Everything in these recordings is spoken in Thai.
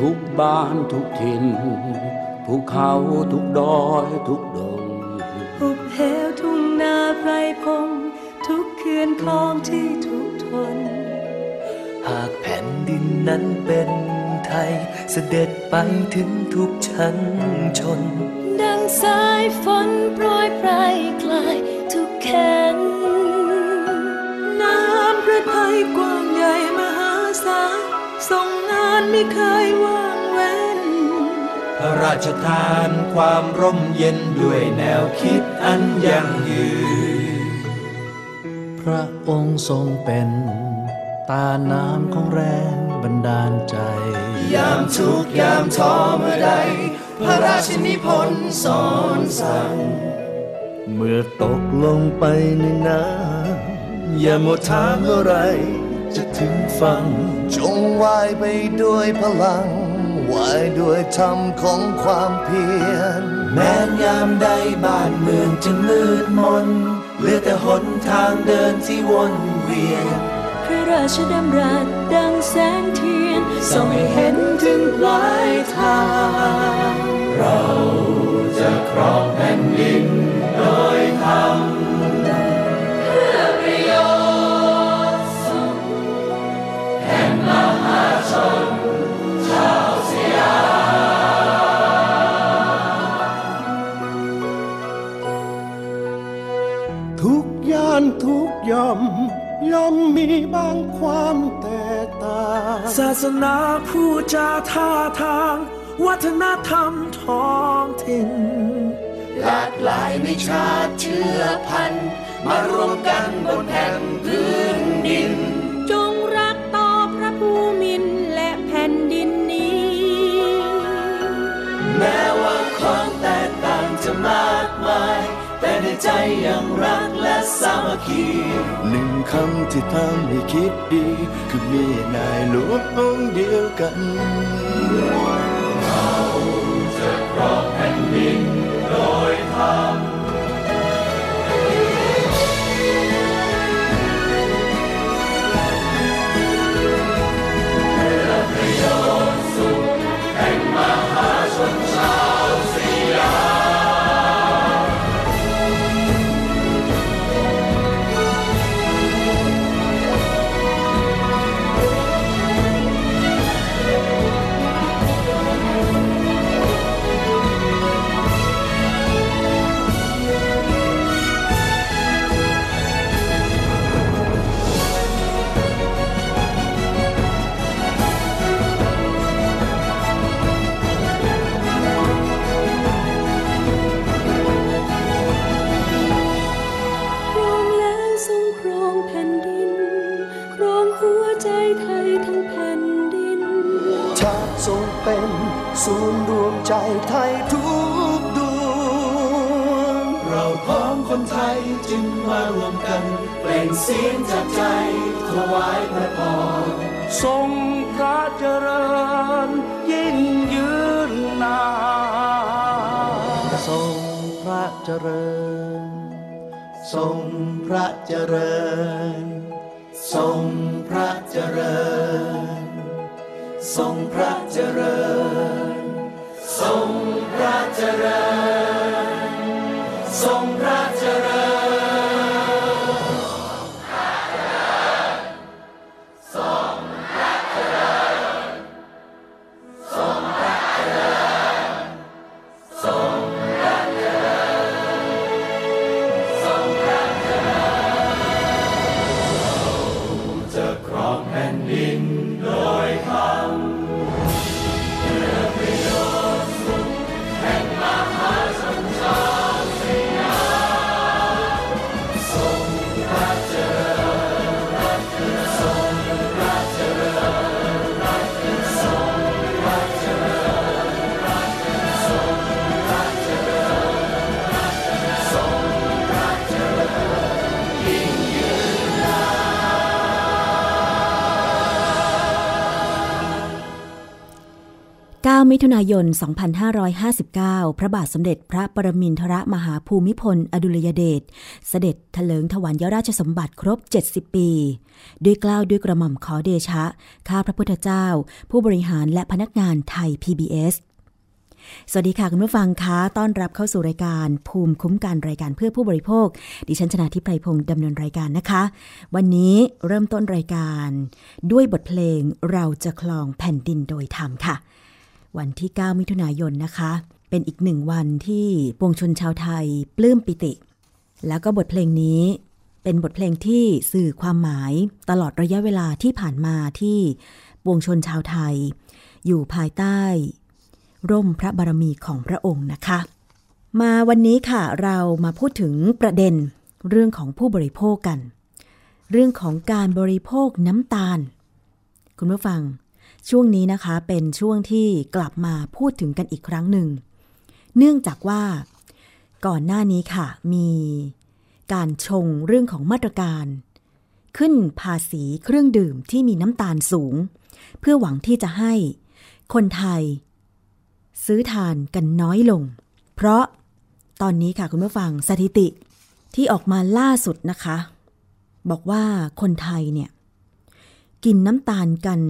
ทุกบ้านทุกถิ่นภูเขาทุกดอยทุกดงหุบเหวทุ่งนาไพรพงทุกเขื่อนคลองที่ทุกทนหากแผ่นดินนั้นเป็นไทยเสด็จไปถึงทุกชั้นชนดังสายฝนโปรยปลายไกลทุกแขนน้ำพระทัยกว้างใหญ่มหาศาลทรงงานไม่เคยว่างเว้นพระราชทานความร่มเย็นด้วยแนวคิดอันยั่งยืนพระองค์ทรงเป็นตาน้ำของแรงบันดาลใจยามทุกข์ยามท้อเมื่อใดพระราชนิพนธ์สอนสั่งเมื่อตกลงไปในน้ำอย่าหมดทางเมื่อไรจะถึงฝั่งจงว่ายไปด้วยพลังว่ายด้วยธรรมของความเพียรแม้ยามใดบ้านเมืองจะมืดมนเหลือแต่หนทางเดินที่วนเวียนพระราชดำรัสดังแสงเทียนส่องให้เห็นถึงปลายทางเราจะครองแผ่นดินโดยธรรมเพื่อประโยชน์สุขแห่งมหาชนชาวสยามทุกย่านทุกย่อมมีบางความแตกต่างศาสนาผู้จาท่าทางวัฒนธรรมท้องถิ่นหลากหลายวิชาเชื้อพันธุ์มารวมกันบนแผ่นพื้นดินจงรักต่อพระภูมิและแผ่นดินนี้แม้ว่าความแตกต่างจะมากมายแต่ในใจยังรักและสามัคคีหนึ่งคำที่ทำให้คิดดีคือมีนายหลวงองค์เดียวกันเราจะครองแผ่นดินโดยธรรมเพื่อประโยชน์สุขแห่งมหาชนชาวสยามเป็นศูนย์รวมใจไทยทุกดวงเราพร้อมคนไทยจึงมารวมกันเป็นเสียงจากใจถวายพระพรทรงพระเจริญยิ่งยืนนานทรงพระเจริญทรงพระเจริญทรงพระเจริญทรงพระเจริญทรงพระเจริญทรงพระเจริญทรงพระเจริญ 9 มิถุนายน 2559 พระบาทสมเด็จพระปรมินทรมหาภูมิพลอดุลยเดชเสด็จเถลิงถวัลยราชสมบัติครบ70ปีด้วยเกล้าด้วยกระหม่อมขอเดชะข้าพระพุทธเจ้าผู้บริหารและพนักงานไทย PBS สวัสดีค่ะคุณผู้ฟังคะต้อนรับเข้าสู่รายการภูมิคุ้มกันรายการเพื่อผู้บริโภคดิฉันชนาธิไพพงศ์ดำเนินรายการนะคะวันนี้เริ่มต้นรายการด้วยบทเพลงเราจะครองแผ่นดินโดยธรรมค่ะวันที่9มิถุนายนนะคะเป็นอีกหนึ่งวันที่ปวงชนชาวไทยปลื้มปิติแล้วก็บทเพลงนี้เป็นบทเพลงที่สื่อความหมายตลอดระยะเวลาที่ผ่านมาที่ปวงชนชาวไทยอยู่ภายใต้ร่มพระบารมีของพระองค์นะคะมาวันนี้ค่ะเรามาพูดถึงประเด็นเรื่องของผู้บริโภคกันเรื่องของการบริโภคน้ำตาลคุณผู้ฟังช่วงนี้นะคะเป็นช่วงที่กลับมาพูดถึงกันอีกครั้งหนึ่งเนื่องจากว่าก่อนหน้านี้ค่ะมีการชงเรื่องของมาตรการขึ้นภาษีเครื่องดื่มที่มีน้ำตาลสูงเพื่อหวังที่จะให้คนไทยซื้อทานกันน้อยลงเพราะตอนนี้ค่ะคุณผู้ฟังสถิติที่ออกมาล่าสุดนะคะบอกว่าคนไทยเนี่ยกินน้ำตาลกัน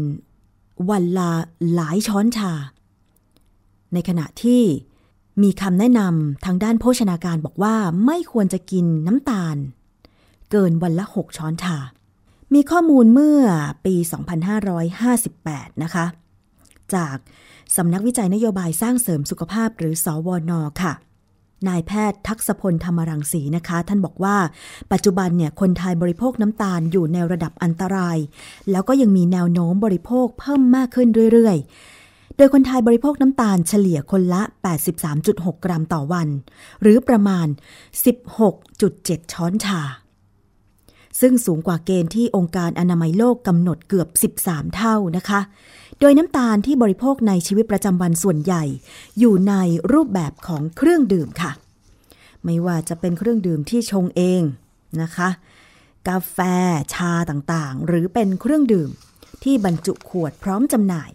วันละหลายช้อนชาในขณะที่มีคำแนะนำทางด้านโภชนาการบอกว่าไม่ควรจะกินน้ำตาลเกินวันละ6ช้อนชามีข้อมูลเมื่อปี2558นะคะจากสำนักวิจัยนโยบายสร้างเสริมสุขภาพหรือสวน.ค่ะนายแพทย์ทักษพลธรรมรังสีนะคะท่านบอกว่าปัจจุบันเนี่ยคนไทยบริโภคน้ำตาลอยู่ในระดับอันตรายแล้วก็ยังมีแนวโน้มบริโภคเพิ่มมากขึ้นเรื่อยๆโดยคนไทยบริโภคน้ำตาลเฉลี่ยคนละ 83.6 กรัมต่อวันหรือประมาณ 16.7 ช้อนชาซึ่งสูงกว่าเกณฑ์ที่องค์การอนามัยโลกกำหนดเกือบ13เท่านะคะโดยน้ำตาลที่บริโภคในชีวิตประจำวันส่วนใหญ่อยู่ในรูปแบบของเครื่องดื่มค่ะไม่ว่าจะเป็นเครื่องดื่มที่ชงเองนะคะกาแฟชาต่างๆหรือเป็นเครื่องดื่มที่บรรจุขวดพร้อมจำหน่าย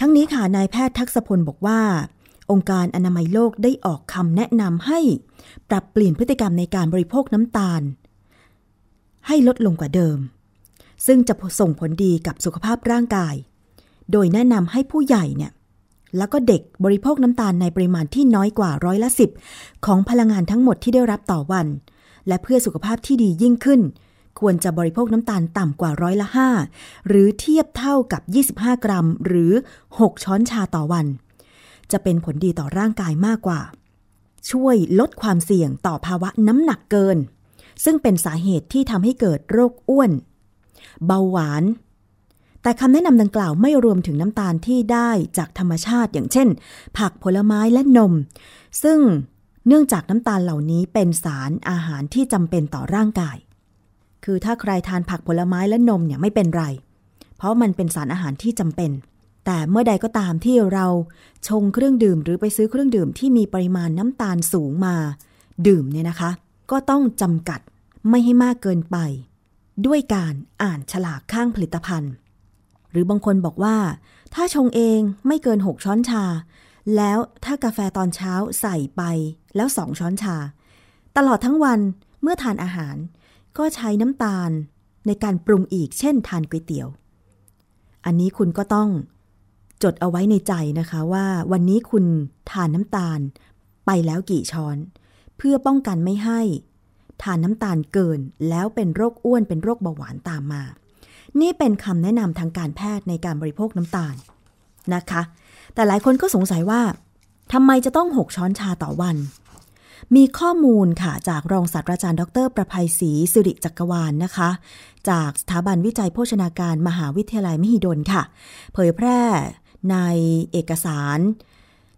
ทั้งนี้ค่ะนายแพทย์ทักษพลบอกว่าองค์การอนามัยโลกได้ออกคำแนะนำให้ปรับเปลี่ยนพฤติกรรมในการบริโภคน้ำตาลให้ลดลงกว่าเดิมซึ่งจะส่งผลดีกับสุขภาพร่างกายโดยแนะนำให้ผู้ใหญ่เนี่ยแล้วก็เด็กบริโภคน้ำตาลในปริมาณที่น้อยกว่า10%ของพลังงานทั้งหมดที่ได้รับต่อวันและเพื่อสุขภาพที่ดียิ่งขึ้นควรจะบริโภคน้ำตาลต่ำกว่า5%หรือเทียบเท่ากับ25กรัมหรือ6ช้อนชาต่อวันจะเป็นผลดีต่อร่างกายมากกว่าช่วยลดความเสี่ยงต่อภาวะน้ำหนักเกินซึ่งเป็นสาเหตุที่ทำให้เกิดโรคอ้วนเบาหวานแต่คำแนะนำดังกล่าวไม่รวมถึงน้ำตาลที่ได้จากธรรมชาติอย่างเช่นผักผลไม้และนมซึ่งเนื่องจากน้ำตาลเหล่านี้เป็นสารอาหารที่จำเป็นต่อร่างกายคือถ้าใครทานผักผลไม้และนมเนี่ยไม่เป็นไรเพราะมันเป็นสารอาหารที่จำเป็นแต่เมื่อใดก็ตามที่เราชงเครื่องดื่มหรือไปซื้อเครื่องดื่มที่มีปริมาณน้ำตาลสูงมาดื่มเนี่ยนะคะก็ต้องจำกัดไม่ให้มากเกินไปด้วยการอ่านฉลากข้างผลิตภัณฑ์หรือบางคนบอกว่าถ้าชงเองไม่เกิน6ช้อนชาแล้วถ้ากาแฟตอนเช้าใส่ไปแล้ว2ช้อนชาตลอดทั้งวันเมื่อทานอาหารก็ใช้น้ำตาลในการปรุงอีกเช่นทานก๋วยเตี๋ยวอันนี้คุณก็ต้องจดเอาไว้ในใจนะคะว่าวันนี้คุณทานน้ำตาลไปแล้วกี่ช้อนเพื่อป้องกันไม่ให้ทานน้ำตาลเกินแล้วเป็นโรคอ้วนเป็นโรคเบาหวานตามมานี่เป็นคำแนะนำทางการแพทย์ในการบริโภคน้ำตาลนะคะแต่หลายคนก็สงสัยว่าทำไมจะต้อง6ช้อนชาต่อวันมีข้อมูลค่ะจากรองศาสตราจารย์ดร.ประภัยศรีสิริจักรวาลนะคะจากสถาบันวิจัยโภชนาการมหาวิทยาลัยมหิดลค่ะเผยแพร่ในเอกสาร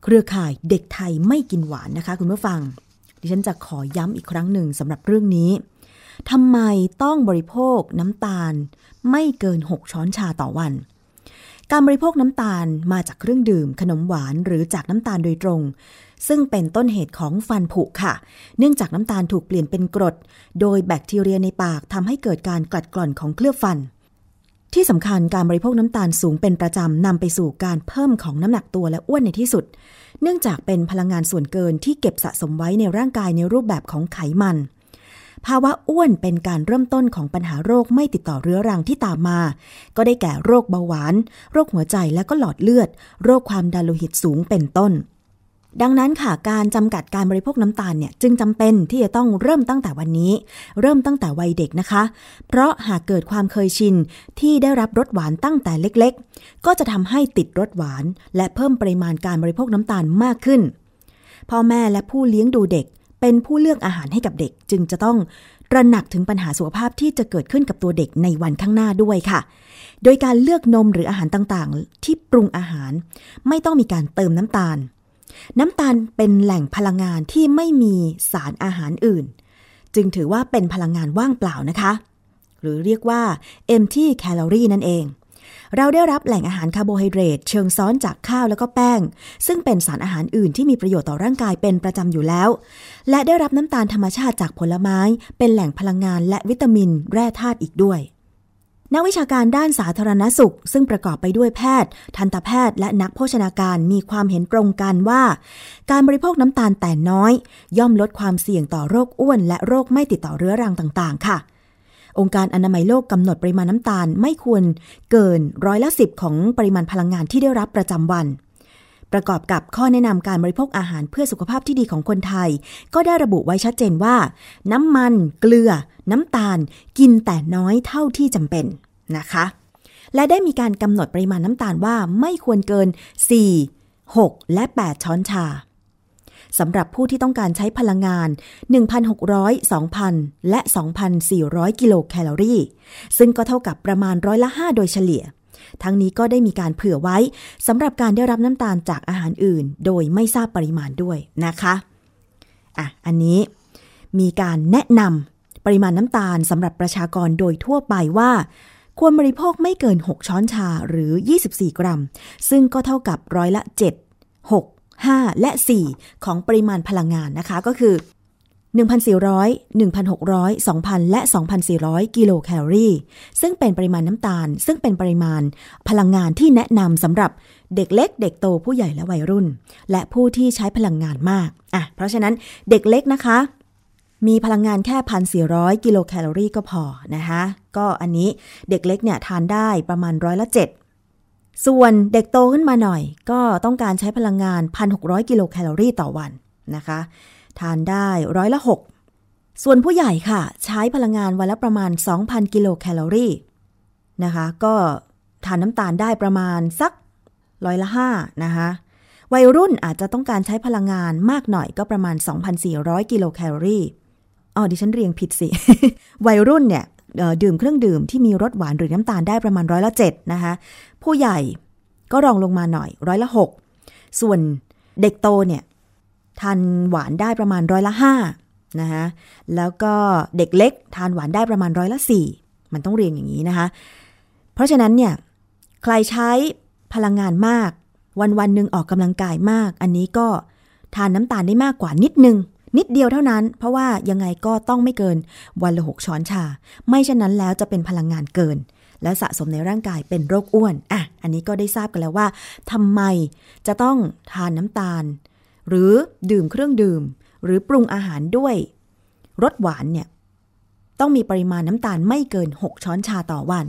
เครือข่ายเด็กไทยไม่กินหวานนะคะคุณผู้ฟังดิฉันจะขอย้ำอีกครั้งหนึ่งสำหรับเรื่องนี้ทำไมต้องบริโภคน้ำตาลไม่เกิน6ช้อนชาต่อวันการบริโภคน้ำตาลมาจากเครื่องดื่มขนมหวานหรือจากน้ำตาลโดยตรงซึ่งเป็นต้นเหตุของฟันผุค่ะเนื่องจากน้ำตาลถูกเปลี่ยนเป็นกรดโดยแบคทีเรียในปากทำให้เกิดการกัดกร่อนของเคลือบฟัน ที่สำคัญการบริโภคน้ำตาลสูงเป็นประจำนำไปสู่การเพิ่มของน้ำหนักตัวและอ้วนในที่สุดเนื่องจากเป็นพลังงานส่วนเกินที่เก็บสะสมไว้ในร่างกายในรูปแบบของไขมันภาวะอ้วนเป็นการเริ่มต้นของปัญหาโรคไม่ติดต่อเรื้อรังที่ตามมาก็ได้แก่โรคเบาหวานโรคหัวใจและก็หลอดเลือดโรคความดันโลหิตสูงเป็นต้นดังนั้นค่ะการจำกัดการบริโภคน้ำตาลเนี่ยจึงจำเป็นที่จะต้องเริ่มตั้งแต่วันนี้เริ่มตั้งแต่วัยเด็กนะคะเพราะหากเกิดความเคยชินที่ได้รับรสหวานตั้งแต่เล็กๆก็จะทำให้ติดรสหวานและเพิ่มปริมาณการบริโภคน้ำตาลมากขึ้นพ่อแม่และผู้เลี้ยงดูเด็กเป็นผู้เลือกอาหารให้กับเด็กจึงจะต้องตระหนักถึงปัญหาสุขภาพที่จะเกิดขึ้นกับตัวเด็กในวันข้างหน้าด้วยค่ะโดยการเลือกนมหรืออาหารต่างๆที่ปรุงอาหารไม่ต้องมีการเติมน้ำตาลเป็นแหล่งพลังงานที่ไม่มีสารอาหารอื่นจึงถือว่าเป็นพลังงานว่างเปล่านะคะหรือเรียกว่า empty calorie นั่นเองเราได้รับแหล่งอาหารคาร์โบไฮเดรตเชิงซ้อนจากข้าวแล้วก็แป้งซึ่งเป็นสารอาหารอื่นที่มีประโยชน์ต่อร่างกายเป็นประจำอยู่แล้วและได้รับน้ำตาลธรรมชาติจากผลไม้เป็นแหล่งพลังงานและวิตามินแร่ธาตุอีกด้วยนักวิชาการด้านสาธารณสุขซึ่งประกอบไปด้วยแพทย์ทันตแพทย์และนักโภชนาการมีความเห็นตรงกันว่าการบริโภคน้ำตาลแต่น้อยย่อมลดความเสี่ยงต่อโรคอ้วนและโรคไม่ติดต่อเรื้อรังต่างๆค่ะองค์การอนามัยโลกกำหนดปริมาณน้ำตาลไม่ควรเกิน10%ของปริมาณพลังงานที่ได้รับประจำวันประกอบกับข้อแนะนำการบริโภคอาหารเพื่อสุขภาพที่ดีของคนไทยก็ได้ระบุไว้ชัดเจนว่าน้ำมันเกลือน้ำตาลกินแต่น้อยเท่าที่จำเป็นนะคะและได้มีการกำหนดปริมาณน้ำตาลว่าไม่ควรเกิน4, 6 และ 8 ช้อนชาสำหรับผู้ที่ต้องการใช้พลังงาน 1,600 2,000 และ 2,400 กิโลแคลอรี่ซึ่งก็เท่ากับประมาณ5%โดยเฉลี่ยทั้งนี้ก็ได้มีการเผื่อไว้สำหรับการได้รับน้ำตาลจากอาหารอื่นโดยไม่ทราบปริมาณด้วยนะคะอันนี้มีการแนะนำปริมาณน้ำตาลสำหรับประชากรโดยทั่วไปว่าควรบริโภคไม่เกิน6ช้อนชาหรือ24กรัมซึ่งก็เท่ากับ7%, 6%, 5% และ 4% ของปริมาณพลังงานนะคะก็คือ 1,400 1,600 2,000 และ 2,400 กิโลแคลอรี่ซึ่งเป็นปริมาณน้ำตาลซึ่งเป็นปริมาณพลังงานที่แนะนำสำหรับเด็กเล็กเด็กโตผู้ใหญ่และวัยรุ่นและผู้ที่ใช้พลังงานมากเพราะฉะนั้นเด็กเล็กนะคะมีพลังงานแค่ 1,400 กิโลแคลอรี่ก็พอนะคะก็อันนี้เด็กเล็กเนี่ยทานได้ประมาณ7%ส่วนเด็กโตขึ้นมาหน่อยก็ต้องการใช้พลังงาน 1,600 กิโลแคลอรี่ต่อวันนะคะทานได้6%ส่วนผู้ใหญ่ค่ะใช้พลังงานวันละประมาณ 2,000 กิโลแคลอรี่นะคะก็ทานน้ำตาลได้ประมาณสัก5%นะคะวัยรุ่นอาจจะต้องการใช้พลังงานมากหน่อยก็ประมาณ 2,400 กิโลแคลอรี่ดิฉันเรียงผิดสิ วัยรุ่นเนี่ยดื่มเครื่องดื่มที่มีรสหวานหรือน้ำตาลได้ประมาณ7%นะคะผู้ใหญ่ก็รองลงมาหน่อย6%ส่วนเด็กโตเนี่ยทานหวานได้ประมาณ5%นะคะแล้วก็เด็กเล็กทานหวานได้ประมาณ4%มันต้องเรียงอย่างนี้นะคะเพราะฉะนั้นเนี่ยใครใช้พลังงานมากวันๆนึงออกกำลังกายมากอันนี้ก็ทานน้ำตาลได้มากกว่านิดเดียวเท่านั้นเพราะว่ายังไงก็ต้องไม่เกิน6ช้อนชาไม่เช่นนั้นแล้วจะเป็นพลังงานเกินและสะสมในร่างกายเป็นโรคอ้วนอันนี้ก็ได้ทราบกันแล้วว่าทำไมจะต้องทานน้ำตาลหรือดื่มเครื่องดื่มหรือปรุงอาหารด้วยรสหวานเนี่ยต้องมีปริมาณน้ำตาลไม่เกิน6ช้อนชาต่อวัน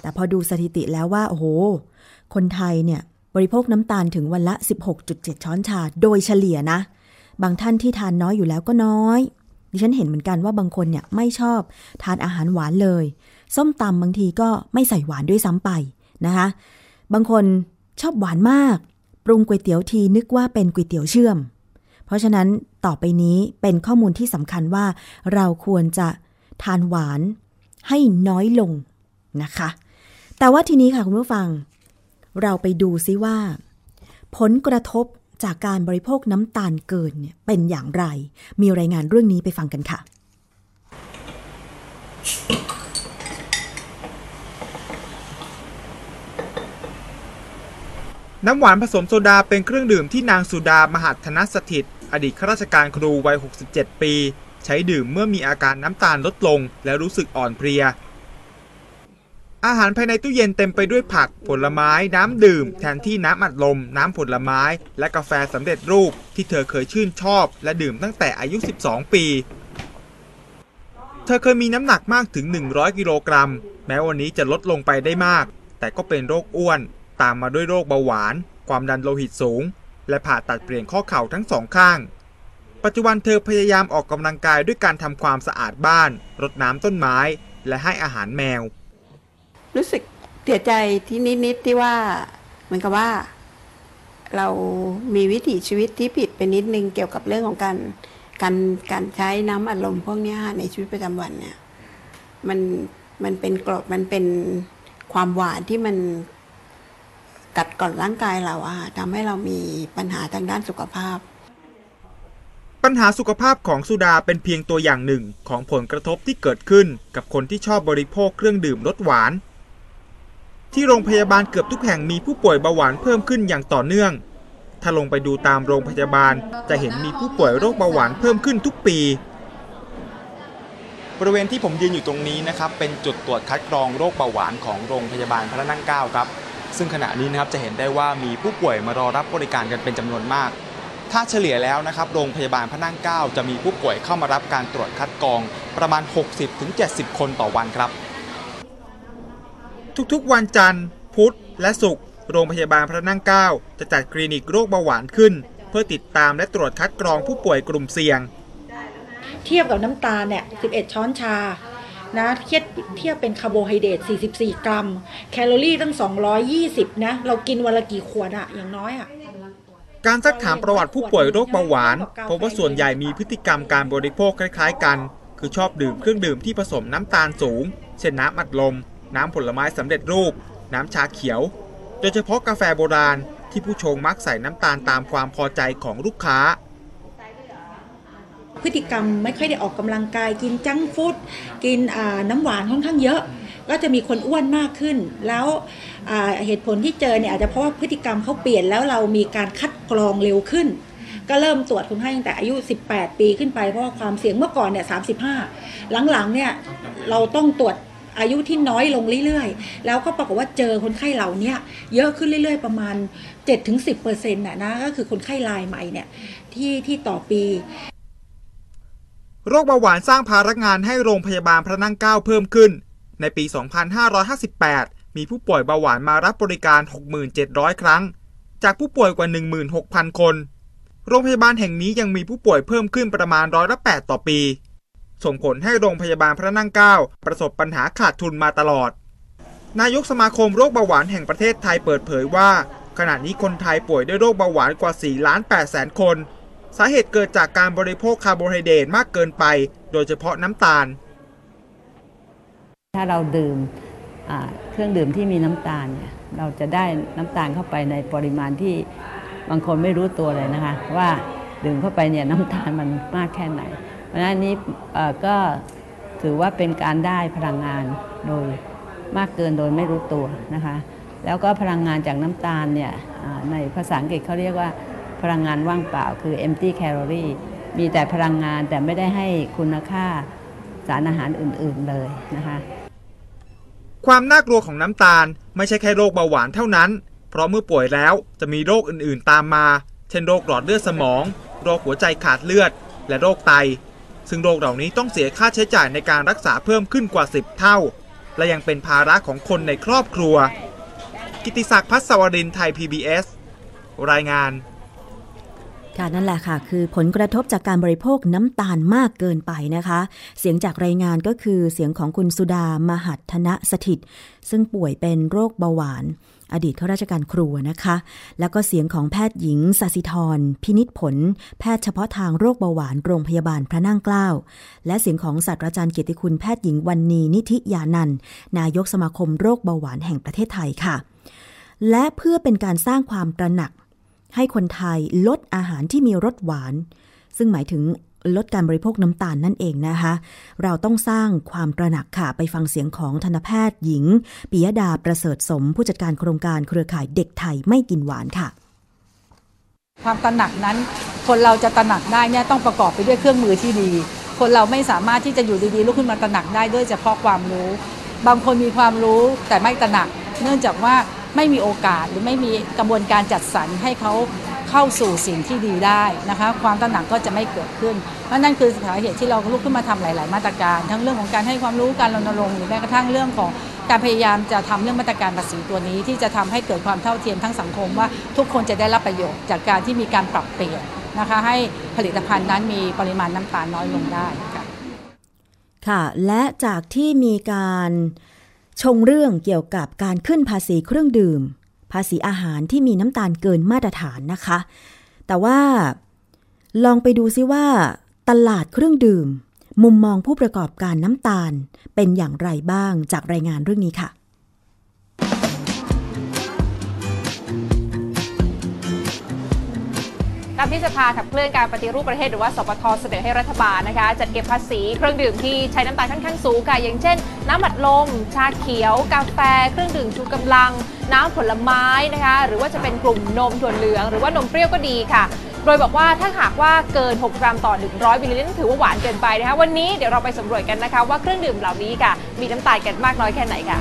แต่พอดูสถิติแล้วว่าโอ้โหคนไทยเนี่ยบริโภคน้ำตาลถึงวันละ 16.7 ช้อนชาโดยเฉลี่ยนะบางท่านที่ทานน้อยอยู่แล้วก็น้อยดิฉันเห็นเหมือนกันว่าบางคนเนี่ยไม่ชอบทานอาหารหวานเลยส้มตำบางทีก็ไม่ใส่หวานด้วยซ้ำไปนะคะบางคนชอบหวานมากปรุงก๋วยเตี๋ยวทีนึกว่าเป็นก๋วยเตี๋ยวเชื่อมเพราะฉะนั้นต่อไปนี้เป็นข้อมูลที่สำคัญว่าเราควรจะทานหวานให้น้อยลงนะคะแต่ว่าทีนี้ค่ะคุณผู้ฟังเราไปดูซิว่าผลกระทบจากการบริโภคน้ำตาลเกินเนี่ยเป็นอย่างไรมีรายงานเรื่องนี้ไปฟังกันค่ะน้ำหวานผสมโซดาเป็นเครื่องดื่มที่นางสุดามหัฒนสถิตอดีตข้าราชการครูวัย67ปีใช้ดื่มเมื่อมีอาการน้ำตาลลดลงและรู้สึกอ่อนเพลีย อาหารภายในตู้เย็นเต็มไปด้วยผักผลไม้น้ำดื่มแทนที่น้ำอัดลมน้ำผลไม้และกาแฟสำเร็จรูปที่เธอเคยชื่นชอบและดื่มตั้งแต่อายุ12 ปีเธอเคยมีน้ำหนักมากถึง100กิโลกรัมแม้วันนี้จะลดลงไปได้มากแต่ก็เป็นโรคอ้วนตามมาด้วยโรคเบาหวานความดันโลหิตสูงและผ่าตัดเปลี่ยนข้อเข่าทั้งสองข้างปัจจุบันเธอพยายามออกกำลังกายด้วยการทำความสะอาดบ้านรดน้ำต้นไม้และให้อาหารแมวรู้สึกเสียใจที่นิดที่ว่าเหมือนกับว่าเรามีวิถีชีวิตที่ผิดไปนิดนึงเกี่ยวกับเรื่องของการใช้น้ำอัดลมพวกนี้ในชีวิตประจำวันเนี่ยมันเป็นกรดมันเป็นความหวานที่มันกัดกร่อนร่างกายเราทำให้เรามีปัญหาทางด้านสุขภาพปัญหาสุขภาพของสุดาเป็นเพียงตัวอย่างหนึ่งของผลกระทบที่เกิดขึ้นกับคนที่ชอบบริโภคเครื่องดื่มรสหวานที่โรงพยาบาลเกือบทุกแห่งมีผู้ป่วยเบาหวานเพิ่มขึ้นอย่างต่อเนื่องถ้าลงไปดูตามโรงพยาบาลจะเห็นมีผู้ป่วยโรคเบาหวานเพิ่มขึ้นทุกปีบริเวณที่ผมยืนอยู่ตรงนี้นะครับเป็นจุดตรวจคัดกรองโรคเบาหวานของโรงพยาบาลพระนั่งเกล้าครับซึ่งขณะนี้นะครับจะเห็นได้ว่ามีผู้ป่วยมารอรับบริการกันเป็นจำนวนมากถ้าเฉลี่ยแล้วนะครับโรงพยาบาลพระนั่งเกล้าจะมีผู้ป่วยเข้ามารับการตรวจคัดกรองประมาณ 60-70 คนต่อวันครับทุกๆวันจันทร์พุธและศุกร์โรงพยาบาลพระนั่งเกล้าจะจัดคลินิกโรคเบาหวานขึ้นเพื่อติดตามและตรวจคัดกรองผู้ป่วยกลุ่มเสี่ยงเทียบกับน้ำตาลเนี่ย11 ช้อนชานะเทียบเป็นคาร์โบไฮเดรต44 กรัมแคลอรี่ตั้ง220นะเรากินวันละกี่ขวดอะอย่างน้อยอะการซักถามประวัติผู้ป่วยโรคเบาหวานพบว่าส่วนใหญ่มีพฤติกรรมการบริโภคคล้ายๆกันคือชอบดื่มเครื่องดื่มที่ผสมน้ำตาลสูงเช่นน้ำอัดลมน้ำผลไม้สำเร็จรูปน้ำชาเขียวโดยเฉพาะกาแฟโบราณที่ผู้ชงมักใส่น้ำตาลตามความพอใจของลูกค้าพฤติกรรมไม่ค่อยได้ออกกำลังกายกินจังฟู้ดกินน้ำหวานค่อนข้างเยอะก็จะมีคนอ้วนมากขึ้นแล้วเหตุผลที่เจอเนี่ยอาจจะเพราะว่าพฤติกรรมเขาเปลี่ยนแล้วเรามีการคัดกรองเร็วขึ้นก็เริ่มตรวจคนไข้ตั้งแต่อายุ18 ปีขึ้นไปเพราะว่าความเสี่ยงเมื่อก่อนเนี่ย35หลังๆเนี่ยเราต้องตรวจอายุที่น้อยลงเรื่อยๆแล้วก็ปรากฏว่าเจอคนไข้เหล่านี้เยอะขึ้นเรื่อยๆประมาณ 7-10% นะก็คือคนไข้รายใหม่เนี่ยที่ต่อปีโรคเบาหวานสร้างภาระงานให้โรงพยาบาลพระนั่งเกล้าเพิ่มขึ้นในปี 2558 มีผู้ป่วยเบาหวานมารับบริการ 6,700 ครั้งจากผู้ป่วยกว่า 16,000 คนโรงพยาบาลแห่งนี้ยังมีผู้ป่วยเพิ่มขึ้นประมาณ108ต่อปีส่งผลให้โรงพยาบาลพระนั่งเกล้าประสบปัญหาขาดทุนมาตลอดนายกสมาคมโรคเบาหวานแห่งประเทศไทยเปิดเผยว่าขณะนี้คนไทยป่วยด้วยโรคเบาหวานกว่า 4,800,000 คนสาเหตุเกิดจากการบริโภคคาร์โบไฮเดรตมากเกินไปโดยเฉพาะน้ำตาลถ้าเราดื่มเครื่องดื่มที่มีน้ำตาลเนี่ยเราจะได้น้ำตาลเข้าไปในปริมาณที่บางคนไม่รู้ตัวเลยนะคะว่าดื่มเข้าไปเนี่ยน้ำตาลมันมากแค่ไหนเพราะฉะนั้นนี้ก็ถือว่าเป็นการได้พลังงานโดยมากเกินโดยไม่รู้ตัวนะคะแล้วก็พลังงานจากน้ำตาลเนี่ยในภาษาอังกฤษเขาเรียกว่าพลังงานว่างเปล่าคือ empty calorie มีแต่พลังงานแต่ไม่ได้ให้คุณค่าสารอาหารอื่นๆเลยนะคะความน่ากลัวของน้ำตาลไม่ใช่แค่โรคเบาหวานเท่านั้นเพราะเมื่อป่วยแล้วจะมีโรคอื่นๆตามมาเช่นโรคหลอดเลือดสมองโรคหัวใจขาดเลือดและโรคไตซึ่งโรคเหล่านี้ต้องเสียค่าใช้จ่ายในการรักษาเพิ่มขึ้นกว่า10เท่าและยังเป็นภาระของคนในครอบครัวกิตติศักดิ์ ภัสวรินทร์ ไทย PBS รายงานค่ะนั่นแหละค่ะคือผลกระทบจากการบริโภคน้ำตาลมากเกินไปนะคะเสียงจากรายงานก็คือเสียงของคุณสุดามหัฒนสถิตซึ่งป่วยเป็นโรคเบาหวานอดีตข้าราชการครูนะคะแล้วก็เสียงของแพทย์หญิงสศิธรพินิจผลแพทย์เฉพาะทางโรคเบาหวานโรงพยาบาลพระนั่งเกล้าและเสียงของศาสตราจารย์เกียรติคุณแพทย์หญิงวรรณีนิธิยานันท์นายกสมาคมโรคเบาหวานแห่งประเทศไทยค่ะและเพื่อเป็นการสร้างความตระหนักให้คนไทยลดอาหารที่มีรสหวานซึ่งหมายถึงลดการบริโภคน้ำตาลนั่นเองนะคะเราต้องสร้างความตระหนักค่ะไปฟังเสียงของทันตแพทย์หญิงปิยดาประเสริฐสมผู้จัดการโครงการเครือข่ายเด็กไทยไม่กินหวานค่ะความตระหนักนั้นคนเราจะตระหนักได้เนี่ยต้องประกอบไปด้วยเครื่องมือที่ดีคนเราไม่สามารถที่จะอยู่ดีๆลุกขึ้นมาตระหนักได้ด้วยเฉพาะความรู้ บางคนมีความรู้แต่ไม่ตระหนักเนื่องจากว่าไม่มีโอกาสหรือไม่มีกระบวนการจัดสรรให้เขาเข้าสู่สิ่งที่ดีได้นะคะความตระหนักก็จะไม่เกิดขึ้นเพราะนั่นคือสาเหตุที่เราลุกขึ้นมาทำหลายๆมาตรการทั้งเรื่องของการให้ความรู้การรณรงค์หรือแม้กระทั่งเรื่องของการพยายามจะทำเรื่องมาตรการภาษีตัวนี้ที่จะทำให้เกิดความเท่าเทียมทั้งสังคมว่าทุกคนจะได้รับประโยชน์จากการที่มีการปรับเปลี่ยนนะคะให้ผลิตภัณฑ์นั้นมีปริมาณน้ำตาลน้อยลงได้ค่ะและจากที่มีการชงเรื่องเกี่ยวกับการขึ้นภาษีเครื่องดื่มภาษีอาหารที่มีน้ำตาลเกินมาตรฐานนะคะแต่ว่าลองไปดูซิว่าตลาดเครื่องดื่มมุมมองผู้ประกอบการน้ำตาลเป็นอย่างไรบ้างจากรายงานเรื่องนี้ค่ะตามที่สภาขับเคลื่อนการปฏิรูปประเทศหรือว่าสปท.เสนอให้รัฐบาลนะคะจัดเก็บภาษีเครื่องดื่มที่ใช้น้ำตาลค่อนข้างสูงค่ะอย่างเช่นน้ำอัดลมชาเขียวกาแฟเครื่องดื่มชูกำลังน้ำผลไม้นะคะหรือว่าจะเป็นกลุ่มนมถั่วเหลืองหรือว่านมเปรี้ยวก็ดีค่ะโดยบอกว่าถ้าหากว่าเกิน6 กรัมต่อ100 มิลลิลิตรถือว่าหวานเกินไปนะคะวันนี้เดี๋ยวเราไปสำรวจกันนะคะว่าเครื่องดื่มเหล่านี้ค่ะมีน้ำตาลกันมากน้อยแค่ไหนค่ะ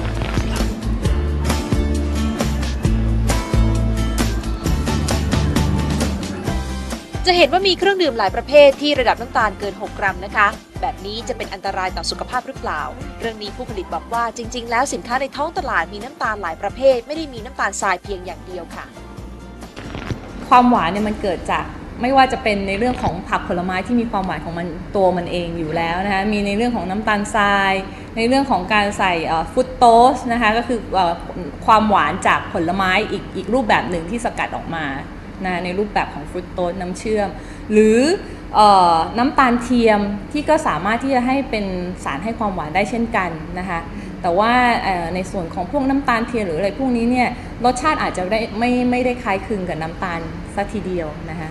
จะเห็นว่ามีเครื่องดื่มหลายประเภทที่ระดับน้ำตาลเกิน6 กรัมนะคะแบบนี้จะเป็นอันตรายต่อสุขภาพหรือเปล่าเรื่องนี้ผู้ผลิตบอกว่าจริงๆแล้วสินค้าในท้องตลาดมีน้ำตาลหลายประเภทไม่ได้มีน้ำตาลทรายเพียงอย่างเดียวค่ะความหวานเนี่ยมันเกิดจากไม่ว่าจะเป็นในเรื่องของผักผลไม้ที่มีความหวานของมันตัวมันเองอยู่แล้วนะคะมีในเรื่องของน้ำตาลทรายในเรื่องของการใส่ฟุตโตสนะคะก็คือความหวานจากผลไม้อีกรูปแบบหนึ่งที่สกัดออกมาในรูปแบบของฟรุตโตสน้ำเชื่อมหรือน้ำตาลเทียมที่ก็สามารถที่จะให้เป็นสารให้ความหวานได้เช่นกันนะคะแต่ว่าในส่วนของพวกน้ำตาลเทียมหรืออะไรพวกนี้เนี่ยรสชาติอาจจะได้ไม่ได้คล้ายคลึงกับน้ำตาลสักทีเดียวนะคะ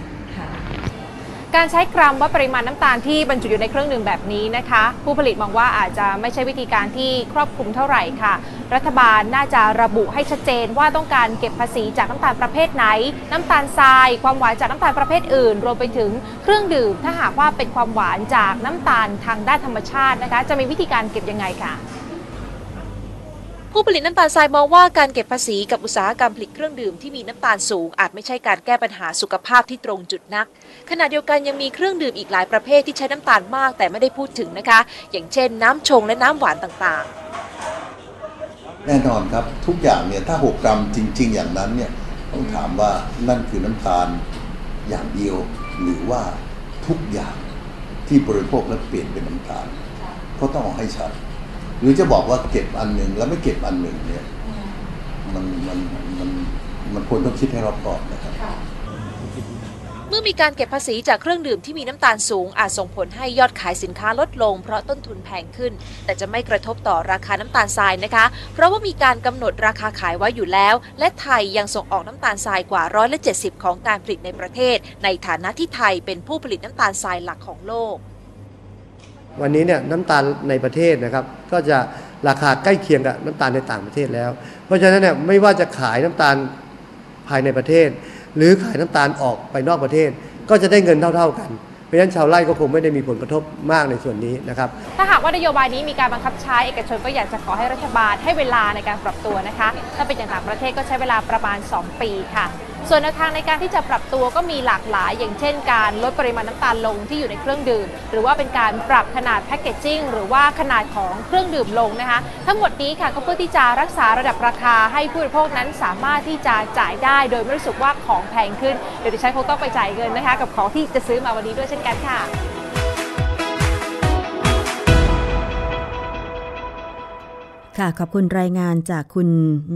การใช้กรัมวัดปริมาณน้ำตาลที่บรรจุอยู่ในเครื่องดื่มแบบนี้นะคะผู้ผลิตมองว่าอาจจะไม่ใช่วิธีการที่ครอบคลุมเท่าไหร่ค่ะรัฐบาลน่าจะระบุให้ชัดเจนว่าต้องการเก็บภาษีจากน้ำตาลประเภทไหนน้ำตาลทรายความหวานจากน้ำตาลประเภทอื่นรวมไปถึงเครื่องดื่มถ้าหากว่าเป็นความหวานจากน้ำตาลทางด้านธรรมชาตินะคะจะมีวิธีการเก็บยังไงค่ะผู้ผลิตน้ำตาลทรายมองว่าการเก็บภาษีกับอุตสาหกรรมผลิตเครื่องดื่มที่มีน้ำตาลสูงอาจไม่ใช่การแก้ปัญหาสุขภาพที่ตรงจุดนักขณะเดียวกันยังมีเครื่องดื่มอีกหลายประเภทที่ใช้น้ำตาลมากแต่ไม่ได้พูดถึงนะคะอย่างเช่นน้ำชงและน้ำหวานต่างๆแน่นอนครับทุกอย่างเนี่ยถ้า6 กรัมจริงๆอย่างนั้นเนี่ยต้องถามว่านั่นคือน้ำตาลอย่างเดียวหรือว่าทุกอย่างที่บริโภคแล้วเปลี่ยนเป็นน้ำตาลก็ต้องให้ชัดหรือจะบอกว่าเก็บอันหนึ่งแล้วไม่เก็บอันหนึ่งเนี่ยมันควรต้องคิดให้รอบคอบนะครับเมื่อมีการเก็บภาษีจากเครื่องดื่มที่มีน้ำตาลสูงอาจส่งผลให้ยอดขายสินค้าลดลงเพราะต้นทุนแพงขึ้นแต่จะไม่กระทบต่อราคาน้ำตาลทรายนะคะเพราะว่ามีการกำหนดราคาขายไว้อยู่แล้วและไทยยังส่งออกน้ำตาลทรายกว่า70%ของการผลิตในประเทศในฐานะที่ไทยเป็นผู้ผลิตน้ำตาลทรายหลักของโลกวันนี้เนี่ยน้ำตาลในประเทศนะครับก็จะราคาใกล้เคียงกับน้ำตาลในต่างประเทศแล้วเพราะฉะนั้นเนี่ยไม่ว่าจะขายน้ำตาลภายในประเทศหรือขายน้ำตาลออกไปนอกประเทศก็จะได้เงินเท่าๆกันเพราะฉะนั้นชาวไร่ก็คงไม่ได้มีผลกระทบมากในส่วนนี้นะครับถ้าหากว่านโยบายนี้มีการบังคับใช้เอกชนก็อยากจะขอให้รัฐบาลให้เวลาในการปรับตัวนะคะถ้าเป็นอย่างต่างประเทศก็ใช้เวลาประมาณ2 ปีค่ะส่วนแนวทางในการที่จะปรับตัวก็มีหลากหลายอย่างเช่นการลดปริมาณน้ำตาลลงที่อยู่ในเครื่องดื่มหรือว่าเป็นการปรับขนาดแพคเกจจิ้งหรือว่าขนาดของเครื่องดื่มลงนะคะทั้งหมดนี้ค่ะก็เพื่อที่จะรักษาระดับราคาให้ผู้บริโภคนั้นสามารถที่จะจ่ายได้โดยไม่รู้สึกว่าของแพงขึ้นเดี๋ยวดิฉันคงต้องไปจ่ายเงินนะคะกับของที่จะซื้อมาวันนี้ด้วยเช่นกันค่ะค่ะขอบคุณรายงานจากคุณ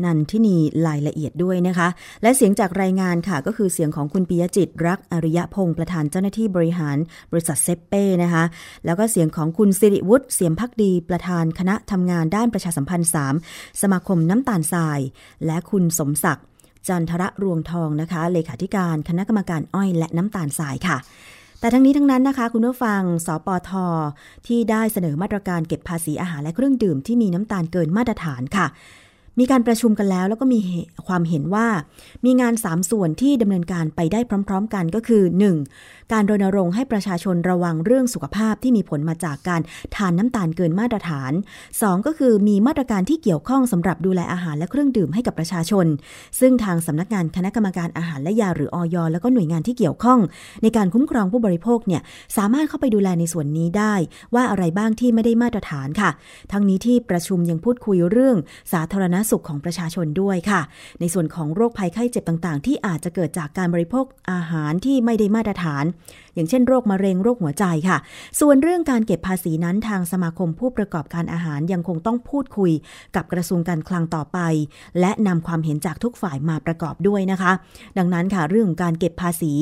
นันทินีรายละเอียดด้วยนะคะและเสียงจากรายงานค่ะก็คือเสียงของคุณปิยจิตรักอริยพงศ์ประธานเจ้าหน้าที่บริหารบริษัทเซปเป้นะคะแล้วก็เสียงของคุณสิริวุฒิเสียมภักดีประธานคณะทำงานด้านประชาสัมพันธ์3สมาคมน้ำตาลทรายและคุณสมศักดิ์จันทระรวงทองนะคะเลขาธิการคณะกรรมการอ้อยและน้ำตาลทรายค่ะแต่ทั้งนี้ทั้งนั้นนะคะคุณผู้ฟังสปท.ที่ได้เสนอมาตรการเก็บภาษีอาหารและเครื่องดื่มที่มีน้ำตาลเกินมาตรฐานค่ะ มีการประชุมกันแล้วแล้วก็มีความเห็นว่ามีงาน3ส่วนที่ดำเนินการไปได้พร้อมๆกันก็คือ 1. การรณรงค์ให้ประชาชนระวังเรื่องสุขภาพที่มีผลมาจากการทานน้ำตาลเกินมาตรฐาน 2. ก็คือมีมาตรการที่เกี่ยวข้องสำหรับดูแลอาหารและเครื่องดื่มให้กับประชาชนซึ่งทางสำนักงานคณะกรรมการอาหารและยาหรืออย.แล้วก็หน่วยงานที่เกี่ยวข้องในการคุ้มครองผู้บริโภคเนี่ยสามารถเข้าไปดูแลในส่วนนี้ได้ว่าอะไรบ้างที่ไม่ได้มาตรฐานค่ะทั้งนี้ที่ประชุมยังพูดคุยเรื่องสาธารณสุขของประชาชนด้วยค่ะในส่วนของโรคภัยไข้เจ็บต่างๆที่อาจจะเกิดจากการบริโภคอาหารที่ไม่ได้มาตรฐานอย่างเช่นโรคมะเร็งโรคหัวใจค่ะส่วนเรื่องการเก็บภาษีนั้นทางสมาคมผู้ประกอบการอาหารยังคงต้องพูดคุยกับกระทรวงการคลังต่อไปและนำความเห็นจากทุกฝ่ายมาประกอบด้วยนะคะดังนั้นค่ะเรื่องการเก็บภาษี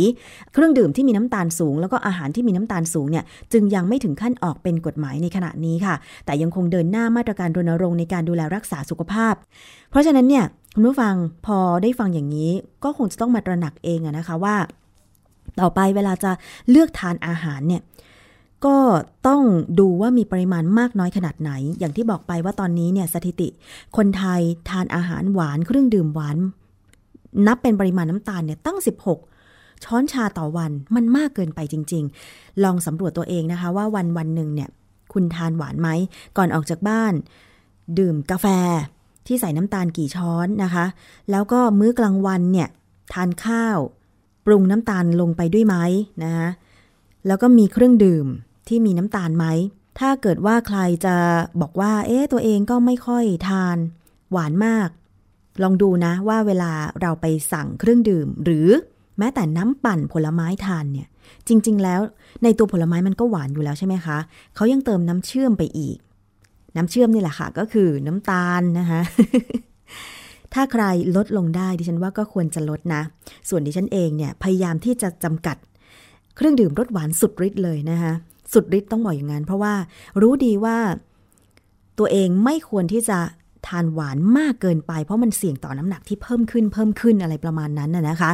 เครื่องดื่มที่มีน้ำตาลสูงแล้วก็อาหารที่มีน้ำตาลสูงเนี่ยจึงยังไม่ถึงขั้นออกเป็นกฎหมายในขณะนี้ค่ะแต่ยังคงเดินหน้ามาตรการรณรงค์ในการดูแลรักษาสุขภาพเพราะฉะนั้นเนี่ยคุณผู้ฟังพอได้ฟังอย่างนี้ก็คงจะต้องมาตระหนักเองนะคะว่าต่อไปเวลาจะเลือกทานอาหารเนี่ยก็ต้องดูว่ามีปริมาณมากน้อยขนาดไหนอย่างที่บอกไปว่าตอนนี้เนี่ยสถิติคนไทยทานอาหารหวานเครื่องดื่มหวานนับเป็นปริมาณน้ำตาลเนี่ยตั้ง16ช้อนชาต่อวันมันมากเกินไปจริงๆลองสำรวจตัวเองนะคะว่าวันๆนึงเนี่ยคุณทานหวานไหมก่อนออกจากบ้านดื่มกาแฟที่ใส่น้ำตาลกี่ช้อนนะคะแล้วก็มื้อกลางวันเนี่ยทานข้าวปรุงน้ำตาลลงไปด้วยไหมนะคะแล้วก็มีเครื่องดื่มที่มีน้ำตาลไหมถ้าเกิดว่าใครจะบอกว่าตัวเองก็ไม่ค่อยทานหวานมากลองดูนะว่าเวลาเราไปสั่งเครื่องดื่มหรือแม้แต่น้ำปั่นผลไม้ทานเนี่ยจริงๆแล้วในตัวผลไม้มันก็หวานอยู่แล้วใช่ไหมคะเขายังเติมน้ำเชื่อมไปอีกน้ำเชื่อมนี่แหละค่ะก็คือน้ำตาลนะคะ ถ้าใครลดลงได้ดิฉันว่าก็ควรจะลดนะส่วนดิฉันเองเนี่ยพยายามที่จะจำกัดเครื่องดื่มรสหวานสุดฤทธิ์เลยนะคะสุดฤทธิ์ต้องบอกอย่างนั้นเพราะว่ารู้ดีว่าตัวเองไม่ควรที่จะทานหวานมากเกินไปเพราะมันเสี่ยงต่อน้ำหนักที่เพิ่มขึ้นอะไรประมาณนั้นนะคะ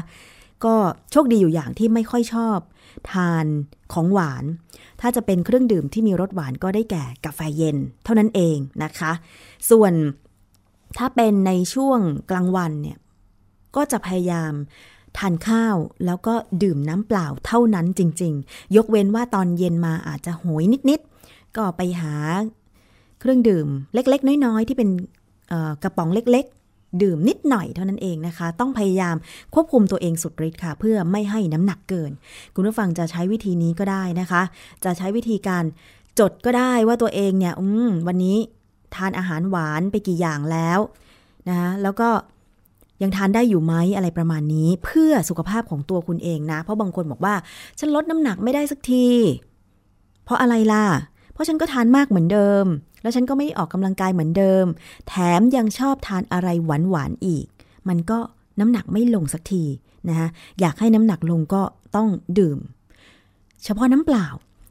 ก็โชคดีอยู่อย่างที่ไม่ค่อยชอบทานของหวานถ้าจะเป็นเครื่องดื่มที่มีรสหวานก็ได้แก่กาแฟเย็นเท่านั้นเองนะคะส่วนถ้าเป็นในช่วงกลางวันเนี่ยก็จะพยายามทานข้าวแล้วก็ดื่มน้ำเปล่าเท่านั้นจริงๆยกเว้นว่าตอนเย็นมาอาจจะโหยนิดๆก็ไปหาเครื่องดื่มเล็กๆน้อยๆที่เป็นกระป๋องเล็กๆดื่มนิดหน่อยเท่านั้นเองนะคะต้องพยายามควบคุมตัวเองสุดฤทธิ์ค่ะเพื่อไม่ให้น้ำหนักเกินคุณผู้ฟังจะใช้วิธีนี้ก็ได้นะคะจะใช้วิธีการจดก็ได้ว่าตัวเองเนี่ยวันนี้ทานอาหารหวานไปกี่อย่างแล้วนะคะแล้วก็ยังทานได้อยู่ไหมอะไรประมาณนี้เพื่อสุขภาพของตัวคุณเองนะเพราะบางคนบอกว่าฉันลดน้ำหนักไม่ได้สักทีเพราะอะไรล่ะเพราะฉันก็ทานมากเหมือนเดิมแล้วฉันก็ไม่ได้ออกกำลังกายเหมือนเดิมแถมยังชอบทานอะไรหวานๆอีกมันก็น้ำหนักไม่ลงสักทีนะคะอยากให้น้ำหนักลงก็ต้องดื่มเฉพาะน้ำเปล่า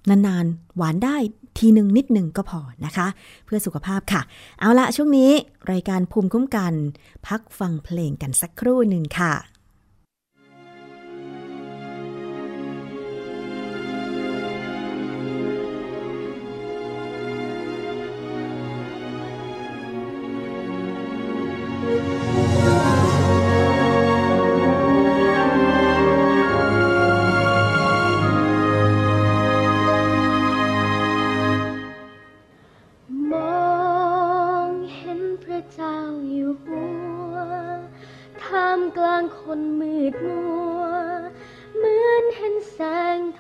นานๆหวานได้ทีนึงนิดนึงก็พอนะคะเพื่อสุขภาพค่ะเอาละช่วงนี้รายการภูมิคุ้มกันพักฟังเพลงกันสักครู่นึงค่ะInside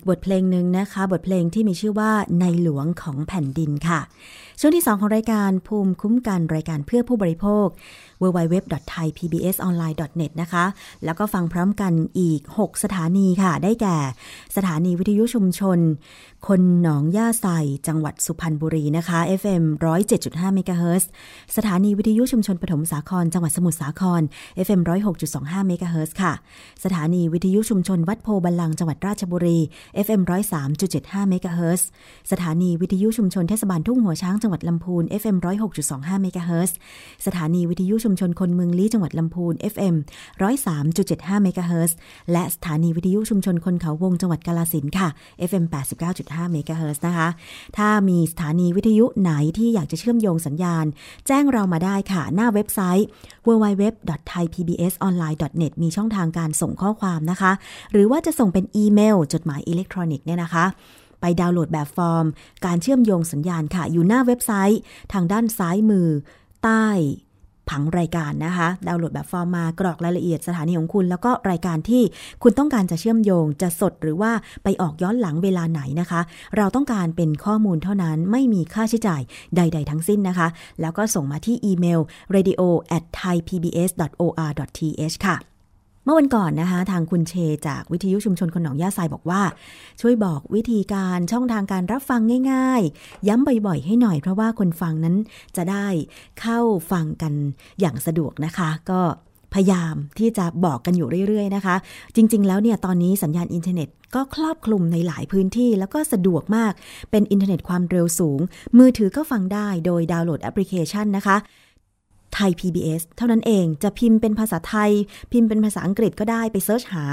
อีกบทเพลงหนึ่งนะคะบทเพลงที่มีชื่อว่าในหลวงของแผ่นดินค่ะช่วงที่2ของรายการภูมิคุ้มกันรายการเพื่อผู้บริโภค www.thaipbsonline.net นะคะแล้วก็ฟังพร้อมกันอีก6สถานีค่ะได้แก่สถานีวิทยุชุมชนคนหนองย่าไซจังหวัดสุพรรณบุรีนะคะ FM 107.5 เมกะเฮิรตซ์สถานีวิทยุชุมชนปฐมสาครจังหวัดสมุทรสาคร FM 106.25 เมกะเฮิรตซ์ค่ะสถานีวิทยุชุมชนวัดโพบัลลังก์จังหวัดราชบุรี FM 103.75 เมกะเฮิรตซ์สถานีวิทยุชุมชนเทศบาลทุ่งหัวช้างจังหวัดลำพูน FM 106.25 เมกะเฮิรตซ์สถานีวิทยุชุมชนคนเมืองลี้จังหวัดลำพูน FM 103.75 เมกะเฮิรตซ์และสถานีวิทยุชุมชนคนเขาวงจังหวัดกาฬสินธุ์ค่ะ FM 89.5 เมกะเฮิรตซ์นะคะถ้ามีสถานีวิทยุไหนที่อยากจะเชื่อมโยงสัญญาณแจ้งเรามาได้ค่ะหน้าเว็บไซต์ www.thaipbsonline.net มีช่องทางการส่งข้อความนะคะหรือว่าจะส่งเป็นอีเมลจดหมายอิเล็กทรอนิกส์เนี่ยนะคะไปดาวน์โหลดแบบฟอร์มการเชื่อมโยงสัญญาณค่ะอยู่หน้าเว็บไซต์ทางด้านซ้ายมือใต้ผังรายการนะคะดาวน์โหลดแบบฟอร์มมากรอกรายละเอียดสถานีของคุณแล้วก็รายการที่คุณต้องการจะเชื่อมโยงจะสดหรือว่าไปออกย้อนหลังเวลาไหนนะคะเราต้องการเป็นข้อมูลเท่านั้นไม่มีค่าใช้จ่ายใดๆทั้งสิ้นนะคะแล้วก็ส่งมาที่อีเมล radio@thaipbs.or.th ค่ะเมื่อวันก่อนนะคะทางคุณเชจากวิทยุชุมชนคนหนองย่าไซบอกว่าช่วยบอกวิธีการช่องทางการรับฟังง่ายๆย้ำบ่อยๆให้หน่อยเพราะว่าคนฟังนั้นจะได้เข้าฟังกันอย่างสะดวกนะคะก็พยายามที่จะบอกกันอยู่เรื่อยๆนะคะจริงๆแล้วเนี่ยตอนนี้สัญญาณอินเทอร์เน็ตก็ครอบคลุมในหลายพื้นที่แล้วก็สะดวกมากเป็นอินเทอร์เน็ตความเร็วสูงมือถือก็ฟังได้โดยดาวน์โหลดแอปพลิเคชันนะคะไทย PBS เท่านั้นเองจะพิมพ์เป็นภาษาไทยพิมพ์เป็นภาษาอังกฤษก็ได้ไปเสิร์ชหา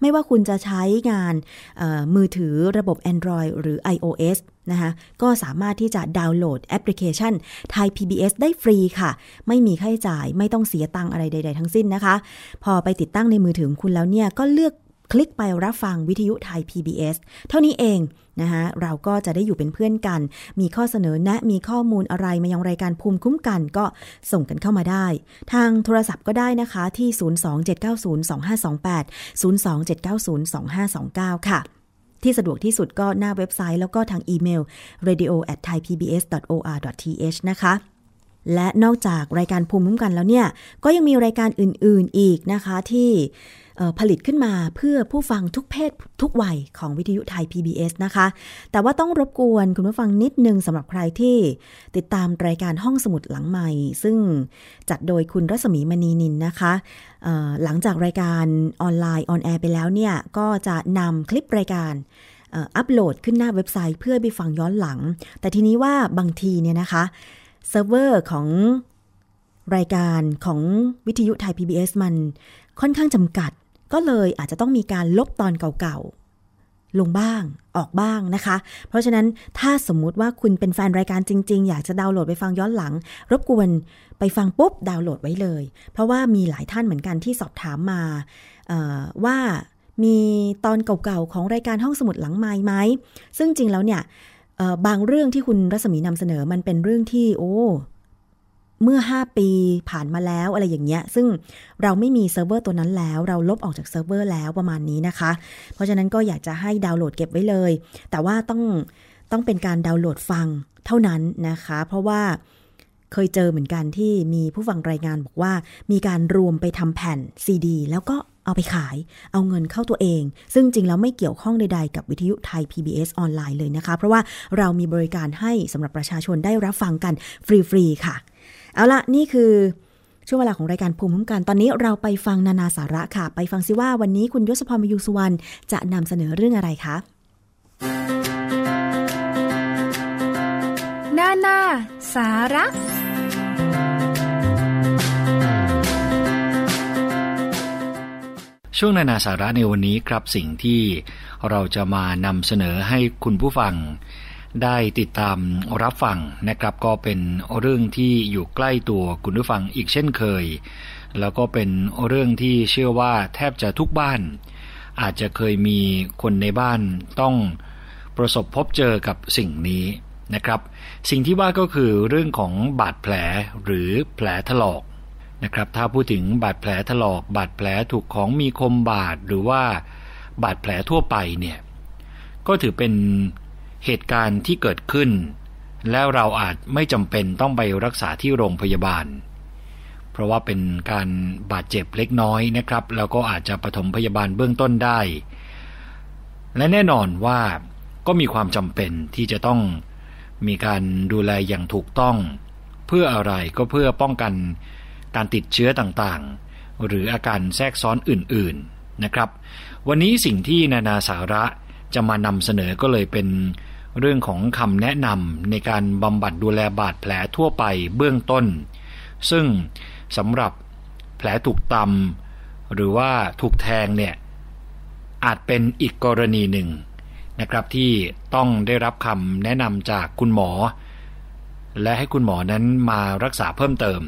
ไม่ว่าคุณจะใช้งานมือถือระบบ Android หรือ iOS นะคะก็สามารถที่จะดาวน์โหลดแอปพลิเคชันไทย PBS ได้ฟรีค่ะไม่มีค่าใช้จ่ายไม่ต้องเสียตังค์อะไรใดๆทั้งสิ้นนะคะพอไปติดตั้งในมือถือของคุณแล้วเนี่ยก็เลือกคลิกไปรับฟังวิทยุไทย PBS เท่านี้เองนะคะเราก็จะได้อยู่เป็นเพื่อนกันมีข้อเสนอแนะมีข้อมูลอะไรมายังรายการภูมิคุ้มกันก็ส่งกันเข้ามาได้ทางโทรศัพท์ก็ได้นะคะที่027902528 027902529ค่ะที่สะดวกที่สุดก็หน้าเว็บไซต์แล้วก็ทางอีเมล radio@thaipbs.or.th นะคะและนอกจากรายการภูมิคุ้มกันแล้วเนี่ยก็ยังมีรายการอื่นๆอีกนะคะที่ผลิตขึ้นมาเพื่อผู้ฟังทุกเพศทุกวัยของวิทยุไทย PBS นะคะแต่ว่าต้องรบกวนคุณผู้ฟังนิดนึงสำหรับใครที่ติดตามรายการห้องสมุดหลังใหม่ซึ่งจัดโดยคุณรัศมีมณีนินนะคะหลังจากรายการออนไลน์ออนแอร์ไปแล้วเนี่ยก็จะนำคลิปรายการอัปโหลดขึ้นหน้าเว็บไซต์เพื่อไปฟังย้อนหลังแต่ทีนี้ว่าบางทีเนี่ยนะคะเซิร์ฟเวอร์ของรายการของวิทยุไทย PBS มันค่อนข้างจำกัดก็เลยอาจจะต้องมีการลบตอนเก่าๆลงบ้างออกบ้างนะคะเพราะฉะนั้นถ้าสมมุติว่าคุณเป็นแฟนรายการจริงๆอยากจะดาวน์โหลดไปฟังย้อนหลังรบกวนไปฟังปุ๊บดาวน์โหลดไว้เลยเพราะว่ามีหลายท่านเหมือนกันที่สอบถามมาว่ามีตอนเก่าๆของรายการห้องสมุดหลังไมค์ไหมซึ่งจริงแล้วเนี่ยบางเรื่องที่คุณรัศมีนำเสนอมันเป็นเรื่องที่โอ้เมื่อ5ปีผ่านมาแล้วอะไรอย่างเงี้ยซึ่งเราไม่มีเซิร์ฟเวอร์ตัวนั้นแล้วเราลบออกจากเซิร์ฟเวอร์แล้วประมาณนี้นะคะเพราะฉะนั้นก็อยากจะให้ดาวน์โหลดเก็บไว้เลยแต่ว่าต้องเป็นการดาวน์โหลดฟังเท่านั้นนะคะเพราะว่าเคยเจอเหมือนกันที่มีผู้ฟังรายงานบอกว่ามีการรวมไปทำแผ่นซีดีแล้วก็เอาไปขายเอาเงินเข้าตัวเองซึ่งจริงแล้วไม่เกี่ยวข้องใดๆกับวิทยุไทย PBS ออนไลน์เลยนะคะเพราะว่าเรามีบริการให้สำหรับประชาชนได้รับฟังกันฟรีๆค่ะเอาละนี่คือช่วงเวลาของรายการภูมิคุ้มกันตอนนี้เราไปฟังนานาสาระค่ะไปฟังซิว่าวันนี้คุณยศพร มยูสุวรรณจะนำเสนอเรื่องอะไรคะนานาสาระช่วงนานาสาระในวันนี้ครับสิ่งที่เราจะมานำเสนอให้คุณผู้ฟังได้ติดตามรับฟังนะครับก็เป็นเรื่องที่อยู่ใกล้ตัวคุณผู้ฟังอีกเช่นเคยแล้วก็เป็นเรื่องที่เชื่อว่าแทบจะทุกบ้านอาจจะเคยมีคนในบ้านต้องประสบพบเจอกับสิ่งนี้นะครับสิ่งที่ว่าก็คือเรื่องของบาดแผลหรือแผลถลอกนะครับถ้าพูดถึงบาดแผลถลอกบาดแผลถูกของมีคมบาดหรือว่าบาดแผลทั่วไปเนี่ย ก็ถือเป็นเหตุการณ์ที่เกิดขึ้นแล้วเราอาจไม่จำเป็นต้องไปรักษาที่โรงพยาบาลเพราะว่าเป็นการบาดเจ็บเล็กน้อยนะครับแล้วก็อาจจะปฐมพยาบาลเบื้องต้นได้และแน่นอนว่าก็มีความจำเป็นที่จะต้องมีการดูแลอย่างถูกต้องเพื่ออะไรก็เพื่อป้องกันการติดเชื้อต่างๆหรืออาการแทรกซ้อนอื่นๆนะครับวันนี้สิ่งที่นานาสาระจะมานำเสนอก็เลยเป็นเรื่องของคำแนะนำในการบำบัดดูแลบาดแผลทั่วไปเบื้องต้นซึ่งสำหรับแผลถูกตำหรือว่าถูกแทงเนี่ยอาจเป็นอีกกรณีหนึ่งนะครับที่ต้องได้รับคำแนะนำจากคุณหมอและให้คุณหมอนั้นมารักษาเพิ่มเติม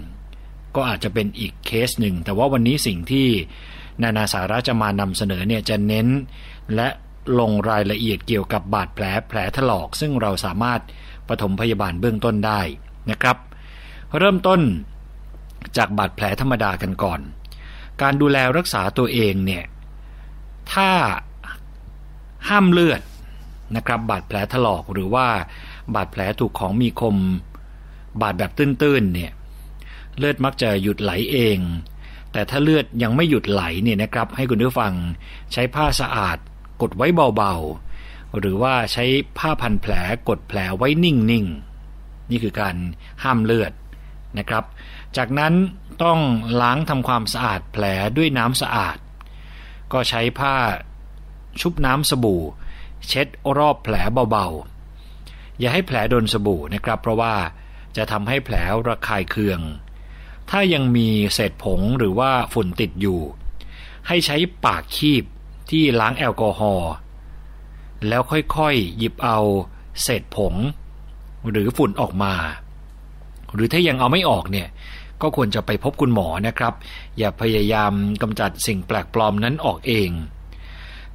ก็อาจจะเป็นอีกเคสหนึ่งแต่ว่าวันนี้สิ่งที่นานาสาระจะมานำเสนอเนี่ยจะเน้นและลงรายละเอียดเกี่ยวกับบาดแผลถลอกซึ่งเราสามารถปฐมพยาบาลเบื้องต้นได้นะครับเริ่มต้นจากบาดแผลธรรมดากันก่อนการดูแลรักษาตัวเองเนี่ยถ้าห้ามเลือดนะครับบาดแผลถลอกหรือว่าบาดแผลถูกของมีคมบาดแบบตื้นๆเนี่ยเลือดมักจะหยุดไหลเองแต่ถ้าเลือดยังไม่หยุดไหลเนี่ยนะครับให้คุณผู้ฟังใช้ผ้าสะอาดกดไว้เบาๆหรือว่าใช้ผ้าพันแผลกดแผลไว้นิ่งๆนี่คือการห้ามเลือดนะครับจากนั้นต้องล้างทำความสะอาดแผลด้วยน้ำสะอาดก็ใช้ผ้าชุบน้ำสบู่เช็ดรอบแผลเบาๆอย่าให้แผลโดนสบู่นะครับเพราะว่าจะทำให้แผลระคายเคืองถ้ายังมีเศษผงหรือว่าฝุ่นติดอยู่ให้ใช้ปากคีบที่ล้างแอลกอฮอล์แล้วค่อยๆหยิบเอาเศษผงหรือฝุ่นออกมาหรือถ้ายังเอาไม่ออกเนี่ยก็ควรจะไปพบคุณหมอนะครับอย่าพยายามกำจัดสิ่งแปลกปลอมนั้นออกเอง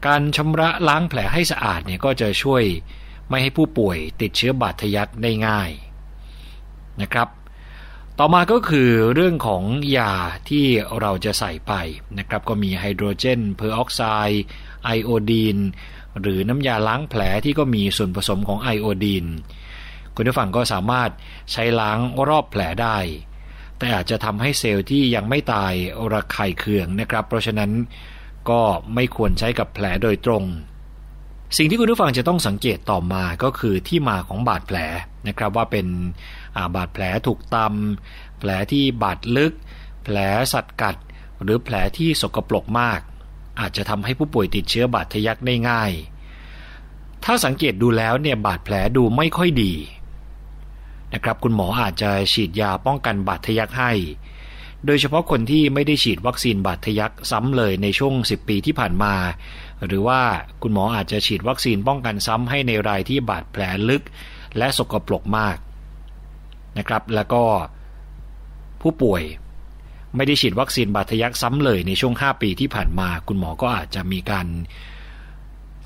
การชำระล้างแผลให้สะอาดเนี่ยก็จะช่วยไม่ให้ผู้ป่วยติดเชื้อบาดทะยักได้ง่ายนะครับต่อมาก็คือเรื่องของยาที่เราจะใส่ไปนะครับก็มีไฮโดรเจนเพอร์ออกไซด์ไอโอดีนหรือน้ำยาล้างแผลที่ก็มีส่วนผสมของไอโอดีนคุณผู้ฟังก็สามารถใช้ล้างรอบแผลได้แต่อาจจะทำให้เซลล์ที่ยังไม่ตายระคายเคืองนะครับเพราะฉะนั้นก็ไม่ควรใช้กับแผลโดยตรงสิ่งที่คุณผู้ฟังจะต้องสังเกตต่อมาก็คือที่มาของบาดแผลนะครับว่าเป็นบาดแผลถูกตำแผลที่บาดลึกแผลสัตว์กัดหรือแผลที่สกปรกมากอาจจะทำให้ผู้ป่วยติดเชื้อบาดทะยักได้ง่ายถ้าสังเกตดูแล้วเนี่ยบาดแผลดูไม่ค่อยดีนะครับคุณหมออาจจะฉีดยาป้องกันบาดทะยักให้โดยเฉพาะคนที่ไม่ได้ฉีดวัคซีนบาดทะยักซ้ำเลยในช่วง10ปีที่ผ่านมาหรือว่าคุณหมออาจจะฉีดวัคซีนป้องกันซ้ำให้ในรายที่บาดแผลลึกและสกปรกมากนะครับแล้วก็ผู้ป่วยไม่ได้ฉีดวัคซีนบาดทะยักซ้ำเลยในช่วง5ปีที่ผ่านมาคุณหมอก็อาจจะมีการ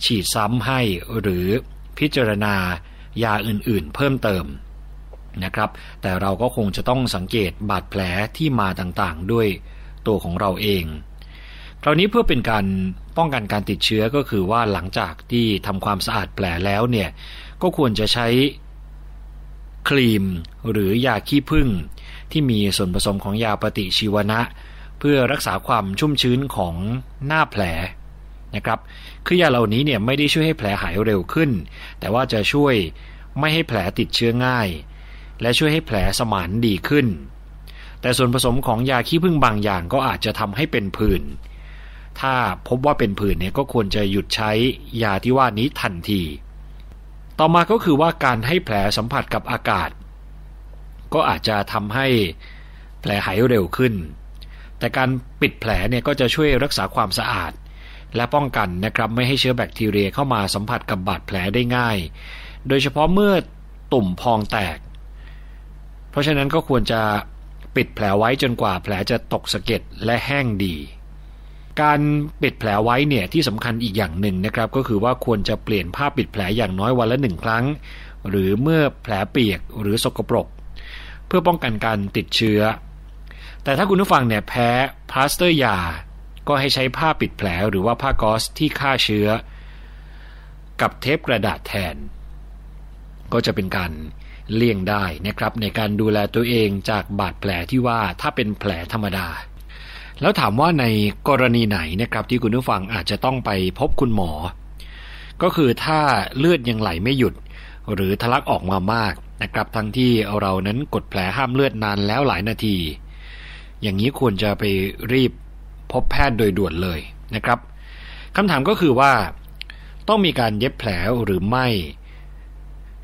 ฉีดซ้ำให้หรือพิจารณายาอื่นๆเพิ่มเติมนะครับแต่เราก็คงจะต้องสังเกตบาดแผลที่มาต่างๆด้วยตัวของเราเองคราวนี้เพื่อเป็นการป้องกันการติดเชื้อก็คือว่าหลังจากที่ทำความสะอาดแผลแล้วเนี่ยก็ควรจะใช้ครีมหรือยาขี้ผึ้งที่มีส่วนผสมของยาปฏิชีวนะเพื่อรักษาความชุ่มชื้นของหน้าแผลนะครับคือยาเหล่านี้เนี่ยไม่ได้ช่วยให้แผลหายเร็วขึ้นแต่ว่าจะช่วยไม่ให้แผลติดเชื้อง่ายและช่วยให้แผลสมานดีขึ้นแต่ส่วนผสมของยาขี้ผึ้งบางอย่างก็อาจจะทำให้เป็นผื่นถ้าพบว่าเป็นผื่นเนี่ยก็ควรจะหยุดใช้ยาที่ว่านี้ทันทีต่อมาก็คือว่าการให้แผลสัมผัสกับอากาศก็อาจจะทำให้แผลหายเร็วขึ้นแต่การปิดแผลเนี่ยก็จะช่วยรักษาความสะอาดและป้องกันนะครับไม่ให้เชื้อแบคทีเรียเข้ามาสัมผัสกับบาดแผลได้ง่ายโดยเฉพาะเมื่อตุ่มพองแตกเพราะฉะนั้นก็ควรจะปิดแผลไว้จนกว่าแผลจะตกสะเก็ดและแห้งดีการปิดแผลไว้เนี่ยที่สำคัญอีกอย่างหนึ่งนะครับก็คือว่าควรจะเปลี่ยนผ้าปิดแผลอย่างน้อยวันละ1ครั้งหรือเมื่อแผลเปียกหรือสกปรกเพื่อป้องกันการติดเชื้อแต่ถ้าคุณผู้ฟังเนี่ยแพ้พลาสเตอร์ยาก็ให้ใช้ผ้าปิดแผลหรือว่าผ้าก๊อซที่ฆ่าเชื้อ กับเทปกระดาษแทนก็จะเป็นการเลี่ยงได้นะครับในการดูแลตัวเองจากบาดแผลที่ว่าถ้าเป็นแผลธรรมดาแล้วถามว่าในกรณีไหนนะครับที่คุณผู้ฟังอาจจะต้องไปพบคุณหมอก็คือถ้าเลือดยังไหลไม่หยุดหรือทะลักออกมามากนะครับทั้งที่เรานั้นกดแผลห้ามเลือดนานแล้วหลายนาทีอย่างนี้ควรจะไปรีบพบแพทย์โดยด่วนเลยนะครับคำถามก็คือว่าต้องมีการเย็บแผลหรือไม่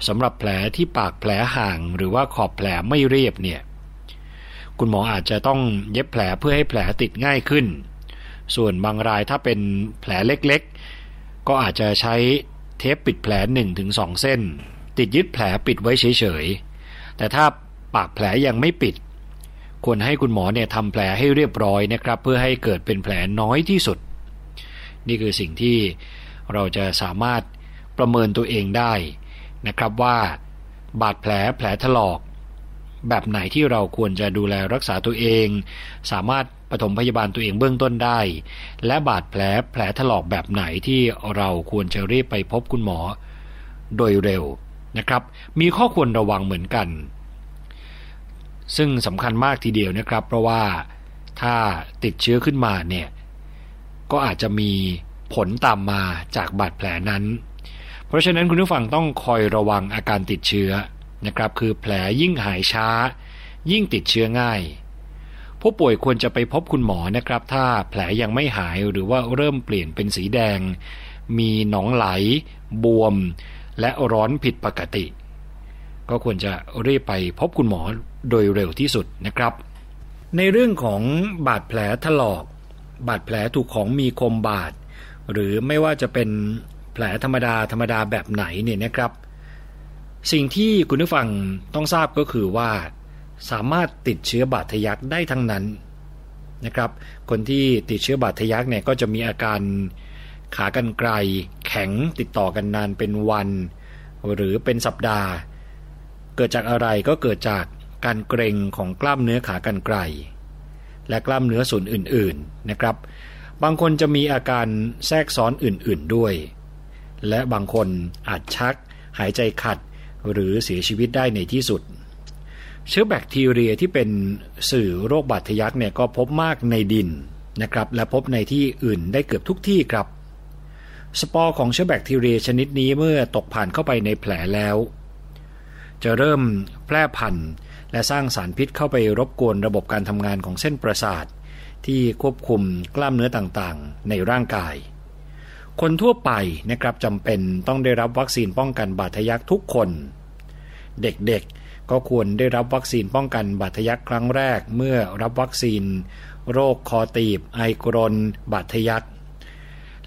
สำหรับแผลที่ปากแผลห่างหรือว่าขอบแผลไม่เรียบเนี่ยคุณหมออาจจะต้องเย็บแผลเพื่อให้แผลติดง่ายขึ้นส่วนบางรายถ้าเป็นแผลเล็กๆก็อาจจะใช้เทปปิดแผล 1-2 เส้นติดยึดแผลปิดไว้เฉยๆแต่ถ้าปากแผลยังไม่ปิดควรให้คุณหมอเนี่ยทำแผลให้เรียบร้อยนะครับเพื่อให้เกิดเป็นแผลน้อยที่สุดนี่คือสิ่งที่เราจะสามารถประเมินตัวเองได้นะครับว่าบาดแผลแผลถลอกแบบไหนที่เราควรจะดูแลรักษาตัวเองสามารถปฐมพยาบาลตัวเองเบื้องต้นได้และบาดแผลแผลถลอกแบบไหนที่เราควรจะรีบไปพบคุณหมอโดยเร็วนะครับมีข้อควรระวังเหมือนกันซึ่งสำคัญมากทีเดียวนะครับเพราะว่าถ้าติดเชื้อขึ้นมาเนี่ยก็อาจจะมีผลตามมาจากบาดแผลนั้นเพราะฉะนั้นคุณผู้ฟังต้องคอยระวังอาการติดเชื้อนะครับคือแผลยิ่งหายช้ายิ่งติดเชื้อง่ายผู้ป่วยควรจะไปพบคุณหมอนะครับถ้าแผลยังไม่หายหรือว่าเริ่มเปลี่ยนเป็นสีแดงมีหนองไหลบวมและร้อนผิดปกติก็ควรจะรีบไปพบคุณหมอโดยเร็วที่สุดนะครับในเรื่องของบาดแผลถลอกบาดแผลถูกของมีคมบาดหรือไม่ว่าจะเป็นแผลธรรมดาแบบไหนเนี่ยนะครับสิ่งที่คุณผู้ฟังต้องทราบก็คือว่าสามารถติดเชื้อบาดทะยักได้ทั้งนั้นนะครับคนที่ติดเชื้อบาดทะยักเนี่ยก็จะมีอาการขากรรไกรแข็งติดต่อกันนานเป็นวันหรือเป็นสัปดาห์เกิดจากอะไรก็เกิดจากการเกร็งของกล้ามเนื้อขากรรไกรและกล้ามเนื้อส่วนอื่นๆนะครับบางคนจะมีอาการแทรกซ้อนอื่นๆด้วยและบางคนอาจชักหายใจขัดหรือเสียชีวิตได้ในที่สุดเชื้อแบคทีเรียที่เป็นสื่อโรคบาดทะยักเนี่ยก็พบมากในดินนะครับและพบในที่อื่นได้เกือบทุกที่ครับสปอร์ของเชื้อแบคทีเรียชนิดนี้เมื่อตกผ่านเข้าไปในแผลแล้วจะเริ่มแพร่พันธุ์และสร้างสารพิษเข้าไปรบกวนระบบการทำงานของเส้นประสาทที่ควบคุมกล้ามเนื้อต่างๆในร่างกายคนทั่วไปนะครับจำเป็นต้องได้รับวัคซีนป้องกันบาดทะยักทุกคนเด็กๆก็ควรได้รับวัคซีนป้องกันบาดทะยักครั้งแรกเมื่อรับวัคซีนโรคคอตีบไอกรนบาดทะยัก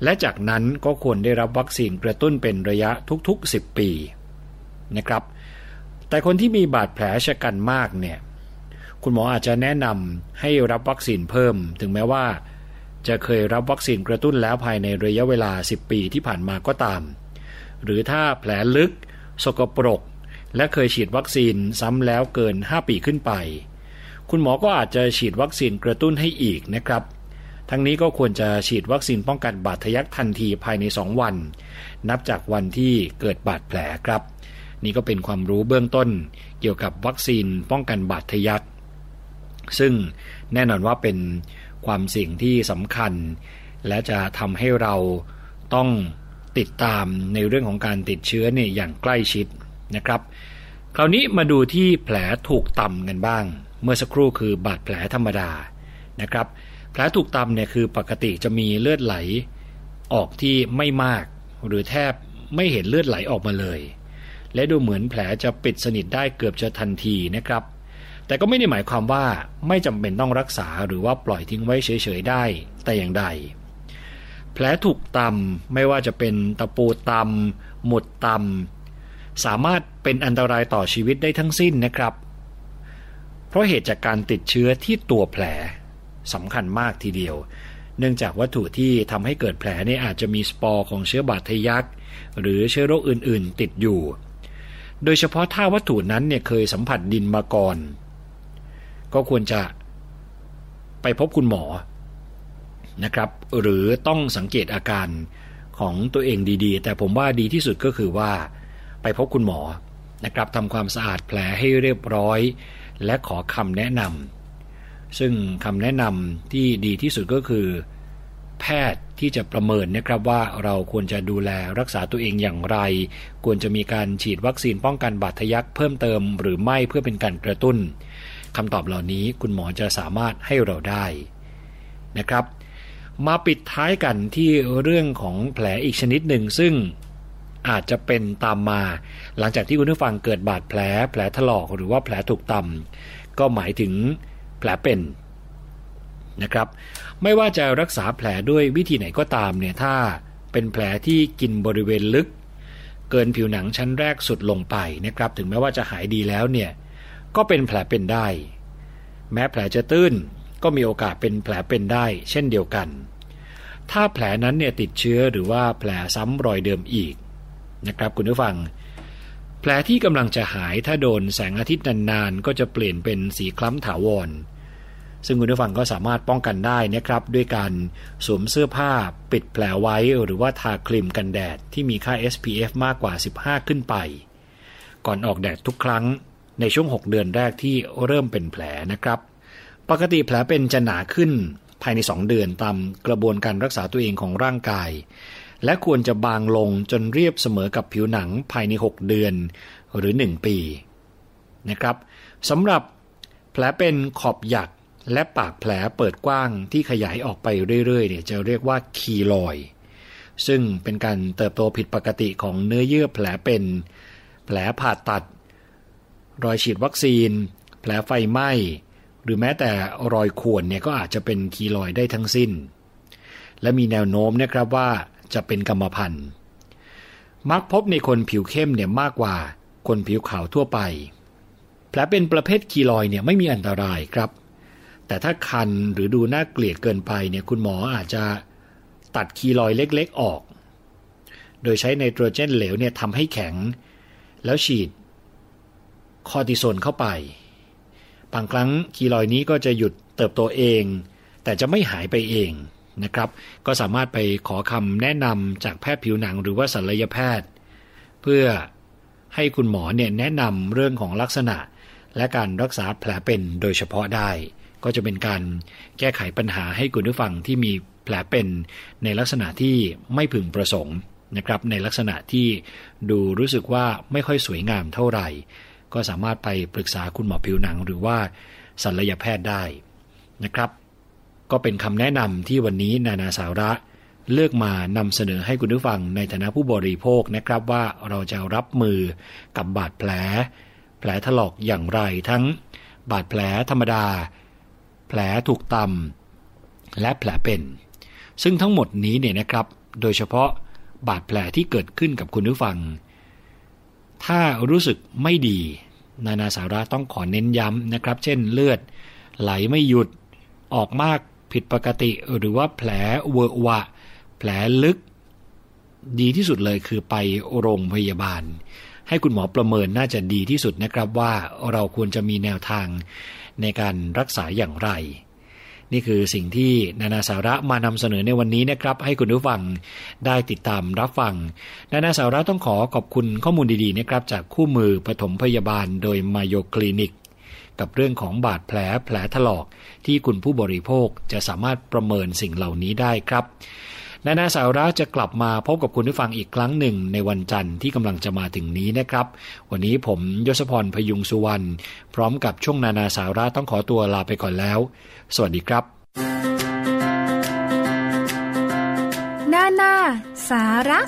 และจากนั้นก็ควรได้รับวัคซีนกระตุ้นเป็นระยะทุกๆ10ปีนะครับแต่คนที่มีบาดแผลชะกันมากเนี่ยคุณหมออาจจะแนะนำให้รับวัคซีนเพิ่มถึงแม้ว่าจะเคยรับวัคซีนกระตุ้นแล้วภายในระยะเวลา10ปีที่ผ่านมาก็ตามหรือถ้าแผลลึกสกปรกและเคยฉีดวัคซีนซ้ำแล้วเกิน5ปีขึ้นไปคุณหมอก็อาจจะฉีดวัคซีนกระตุ้นให้อีกนะครับทั้งนี้ก็ควรจะฉีดวัคซีนป้องกันบาดทะยักทันทีภายใน2วันนับจากวันที่เกิดบาดแผลครับนี่ก็เป็นความรู้เบื้องต้นเกี่ยวกับวัคซีนป้องกันบาดทะยักซึ่งแน่นอนว่าเป็นความเสี่ยงที่สำคัญและจะทำให้เราต้องติดตามในเรื่องของการติดเชื้อเนี่ยอย่างใกล้ชิดนะครับคราวนี้มาดูที่แผลถูกต่ำกันบ้างเมื่อสักครู่คือบาดแผลธรรมดานะครับแผลถูกต่ำเนี่ยคือปกติจะมีเลือดไหลออกที่ไม่มากหรือแทบไม่เห็นเลือดไหลออกมาเลยและดูเหมือนแผลจะปิดสนิทได้เกือบจะทันทีนะครับแต่ก็ไม่ได้หมายความว่าไม่จำเป็นต้องรักษาหรือว่าปล่อยทิ้งไว้เฉยๆได้แต่อย่างใดแผลถูกตำไม่ว่าจะเป็นตะปูตำหมุดตำสามารถเป็นอันตรายต่อชีวิตได้ทั้งสิ้นนะครับเพราะเหตุจากการติดเชื้อที่ตัวแผลสำคัญมากทีเดียวเนื่องจากวัตถุที่ทำให้เกิดแผลนี่อาจจะมีสปอร์ของเชื้อบาดทะยักหรือเชื้อโรคอื่นๆติดอยู่โดยเฉพาะถ้าวัตถุนั้นเนี่ยเคยสัมผัสดินมาก่อนก็ควรจะไปพบคุณหมอนะครับหรือต้องสังเกตอาการ ของตัวเองดีๆแต่ผมว่าดีที่สุดก็คือว่าไปพบคุณหมอนะครับทำความสะอาดแผลให้เรียบร้อยและขอคำแนะนำซึ่งคำแนะนำที่ดีที่สุดก็คือแพทย์ที่จะประเมินนะครับว่าเราควรจะดูแลรักษาตัวเองอย่างไรควรจะมีการฉีดวัคซีนป้องกันบาดทะยักเพิ่มเติมหรือไม่เพื่อเป็นการกระตุ้นคำตอบเหล่านี้คุณหมอจะสามารถให้เราได้นะครับมาปิดท้ายกันที่เรื่องของแผลอีกชนิดหนึ่งซึ่งอาจจะเป็นตามมาหลังจากที่คุณผู้ฟังเกิดบาดแผลถลอกหรือว่าแผลถูกตำก็หมายถึงแผลเป็นนะครับไม่ว่าจะรักษาแผลด้วยวิธีไหนก็ตามเนี่ยถ้าเป็นแผลที่กินบริเวณลึกเกินผิวหนังชั้นแรกสุดลงไปนะครับถึงแม้ว่าจะหายดีแล้วเนี่ยก็เป็นแผลเป็นได้แม้แผลจะตื้นก็มีโอกาสเป็นแผลเป็นได้เช่นเดียวกันถ้าแผลนั้นเนี่ยติดเชื้อหรือว่าแผลซ้ำรอยเดิมอีกนะครับคุณผู้ฟังแผลที่กำลังจะหายถ้าโดนแสงอาทิตย์นานๆก็จะเปลี่ยนเป็นสีคล้ำถาวรซึ่งคุณผู้ฟังก็สามารถป้องกันได้นะครับด้วยการสวมเสื้อผ้าปิดแผลไว้หรือว่าทาครีมกันแดดที่มีค่า SPF มากกว่า15ขึ้นไปก่อนออกแดดทุกครั้งในช่วง6เดือนแรกที่เริ่มเป็นแผลนะครับปกติแผลเป็นจะหนาขึ้นภายใน2เดือนตามกระบวนการรักษาตัวเองของร่างกายและควรจะบางลงจนเรียบเสมอกับผิวหนังภายใน6เดือนหรือ1ปีนะครับสำหรับแผลเป็นขอบหยักและปากแผลเปิดกว้างที่ขยายออกไปเรื่อยๆเนี่ยจะเรียกว่าคีลอยด์ซึ่งเป็นการเติบโตผิดปกติของเนื้อเยื่อแผลเป็นแผลผ่าตัดรอยฉีดวัคซีนแผลไฟไหม้หรือแม้แต่รอยข่วนเนี่ยก็อาจจะเป็นคีลอยด์ได้ทั้งสิ้นและมีแนวโน้มนะครับว่าจะเป็นกรรมพันธุ์มักพบในคนผิวเข้มเนี่ยมากกว่าคนผิวขาวทั่วไปแผลเป็นประเภทคีลอยด์เนี่ยไม่มีอันตรายครับแต่ถ้าคันหรือดูน่าเกลียดเกินไปเนี่ยคุณหมออาจจะตัดคีลอยด์เล็กๆออกโดยใช้ไนโตรเจนเหลวเนี่ยทำให้แข็งแล้วฉีดคอร์ติซอนเข้าไปบางครั้งคีลอยด์นี้ก็จะหยุดเติบโตเองแต่จะไม่หายไปเองนะครับก็สามารถไปขอคำแนะนำจากแพทย์ผิวหนังหรือว่าศัลยแพทย์เพื่อให้คุณหมอเนี่ยแนะนำเรื่องของลักษณะและการรักษาแผลเป็นโดยเฉพาะได้ก็จะเป็นการแก้ไขปัญหาให้คุณผู้ฟังที่มีแผลเป็นในลักษณะที่ไม่พึงประสงค์นะครับในลักษณะที่ดูรู้สึกว่าไม่ค่อยสวยงามเท่าไหร่ก็สามารถไปปรึกษาคุณหมอผิวหนังหรือว่าศัลยแพทย์ได้นะครับก็เป็นคำแนะนำที่วันนี้นานาสาระเลือกมานำเสนอให้คุณผู้ฟังในฐานะผู้บริโภคนะครับว่าเราจะรับมือกับบาดแผลถลอกอย่างไรทั้งบาดแผลธรรมดาแผลถูกตำและแผลเป็นซึ่งทั้งหมดนี้เนี่ยนะครับโดยเฉพาะบาดแผลที่เกิดขึ้นกับคุณผู้ฟังถ้ารู้สึกไม่ดีนานาสาระต้องขอเน้นย้ำนะครับเช่นเลือดไหลไม่หยุดออกมากผิดปกติหรือว่าแผลเวอะหวะแผลลึกดีที่สุดเลยคือไปโรงพยาบาลให้คุณหมอประเมินน่าจะดีที่สุดนะครับว่าเราควรจะมีแนวทางในการรักษาอย่างไรนี่คือสิ่งที่นานาสาระมานำเสนอในวันนี้นะครับให้คุณผู้ฟังได้ติดตามรับฟังนานาสาระต้องขอขอบคุณข้อมูลดีๆนะครับจากคู่มือปฐมพยาบาลโดยไมโยคลินิกกับเรื่องของบาดแผลถลอกที่คุณผู้บริโภคจะสามารถประเมินสิ่งเหล่านี้ได้ครับนานาสาระจะกลับมาพบกับคุณผู้ฟังอีกครั้งหนึ่งในวันจันทร์ที่กำลังจะมาถึงนี้นะครับวันนี้ผมยศพรพยุงสุวรรณพร้อมกับช่วงนานาสาระต้องขอตัวลาไปก่อนแล้วสวัสดีครับนานาสาระ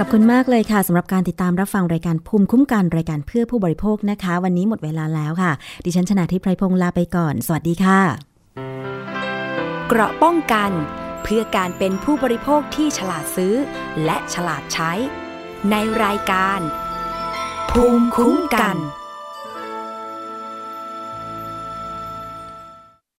ขอบคุณมากเลยค่ะสำหรับการติดตามรับฟังรายการภูมิคุ้มกันรายการเพื่อผู้บริโภคนะคะวันนี้หมดเวลาแล้วค่ะดิฉันชนาธิไพรพงษ์ลาไปก่อนสวัสดีค่ะเกราะป้องกันเพื่อการเป็นผู้บริโภคที่ฉลาดซื้อและฉลาดใช้ในรายการภูมิคุ้มกัน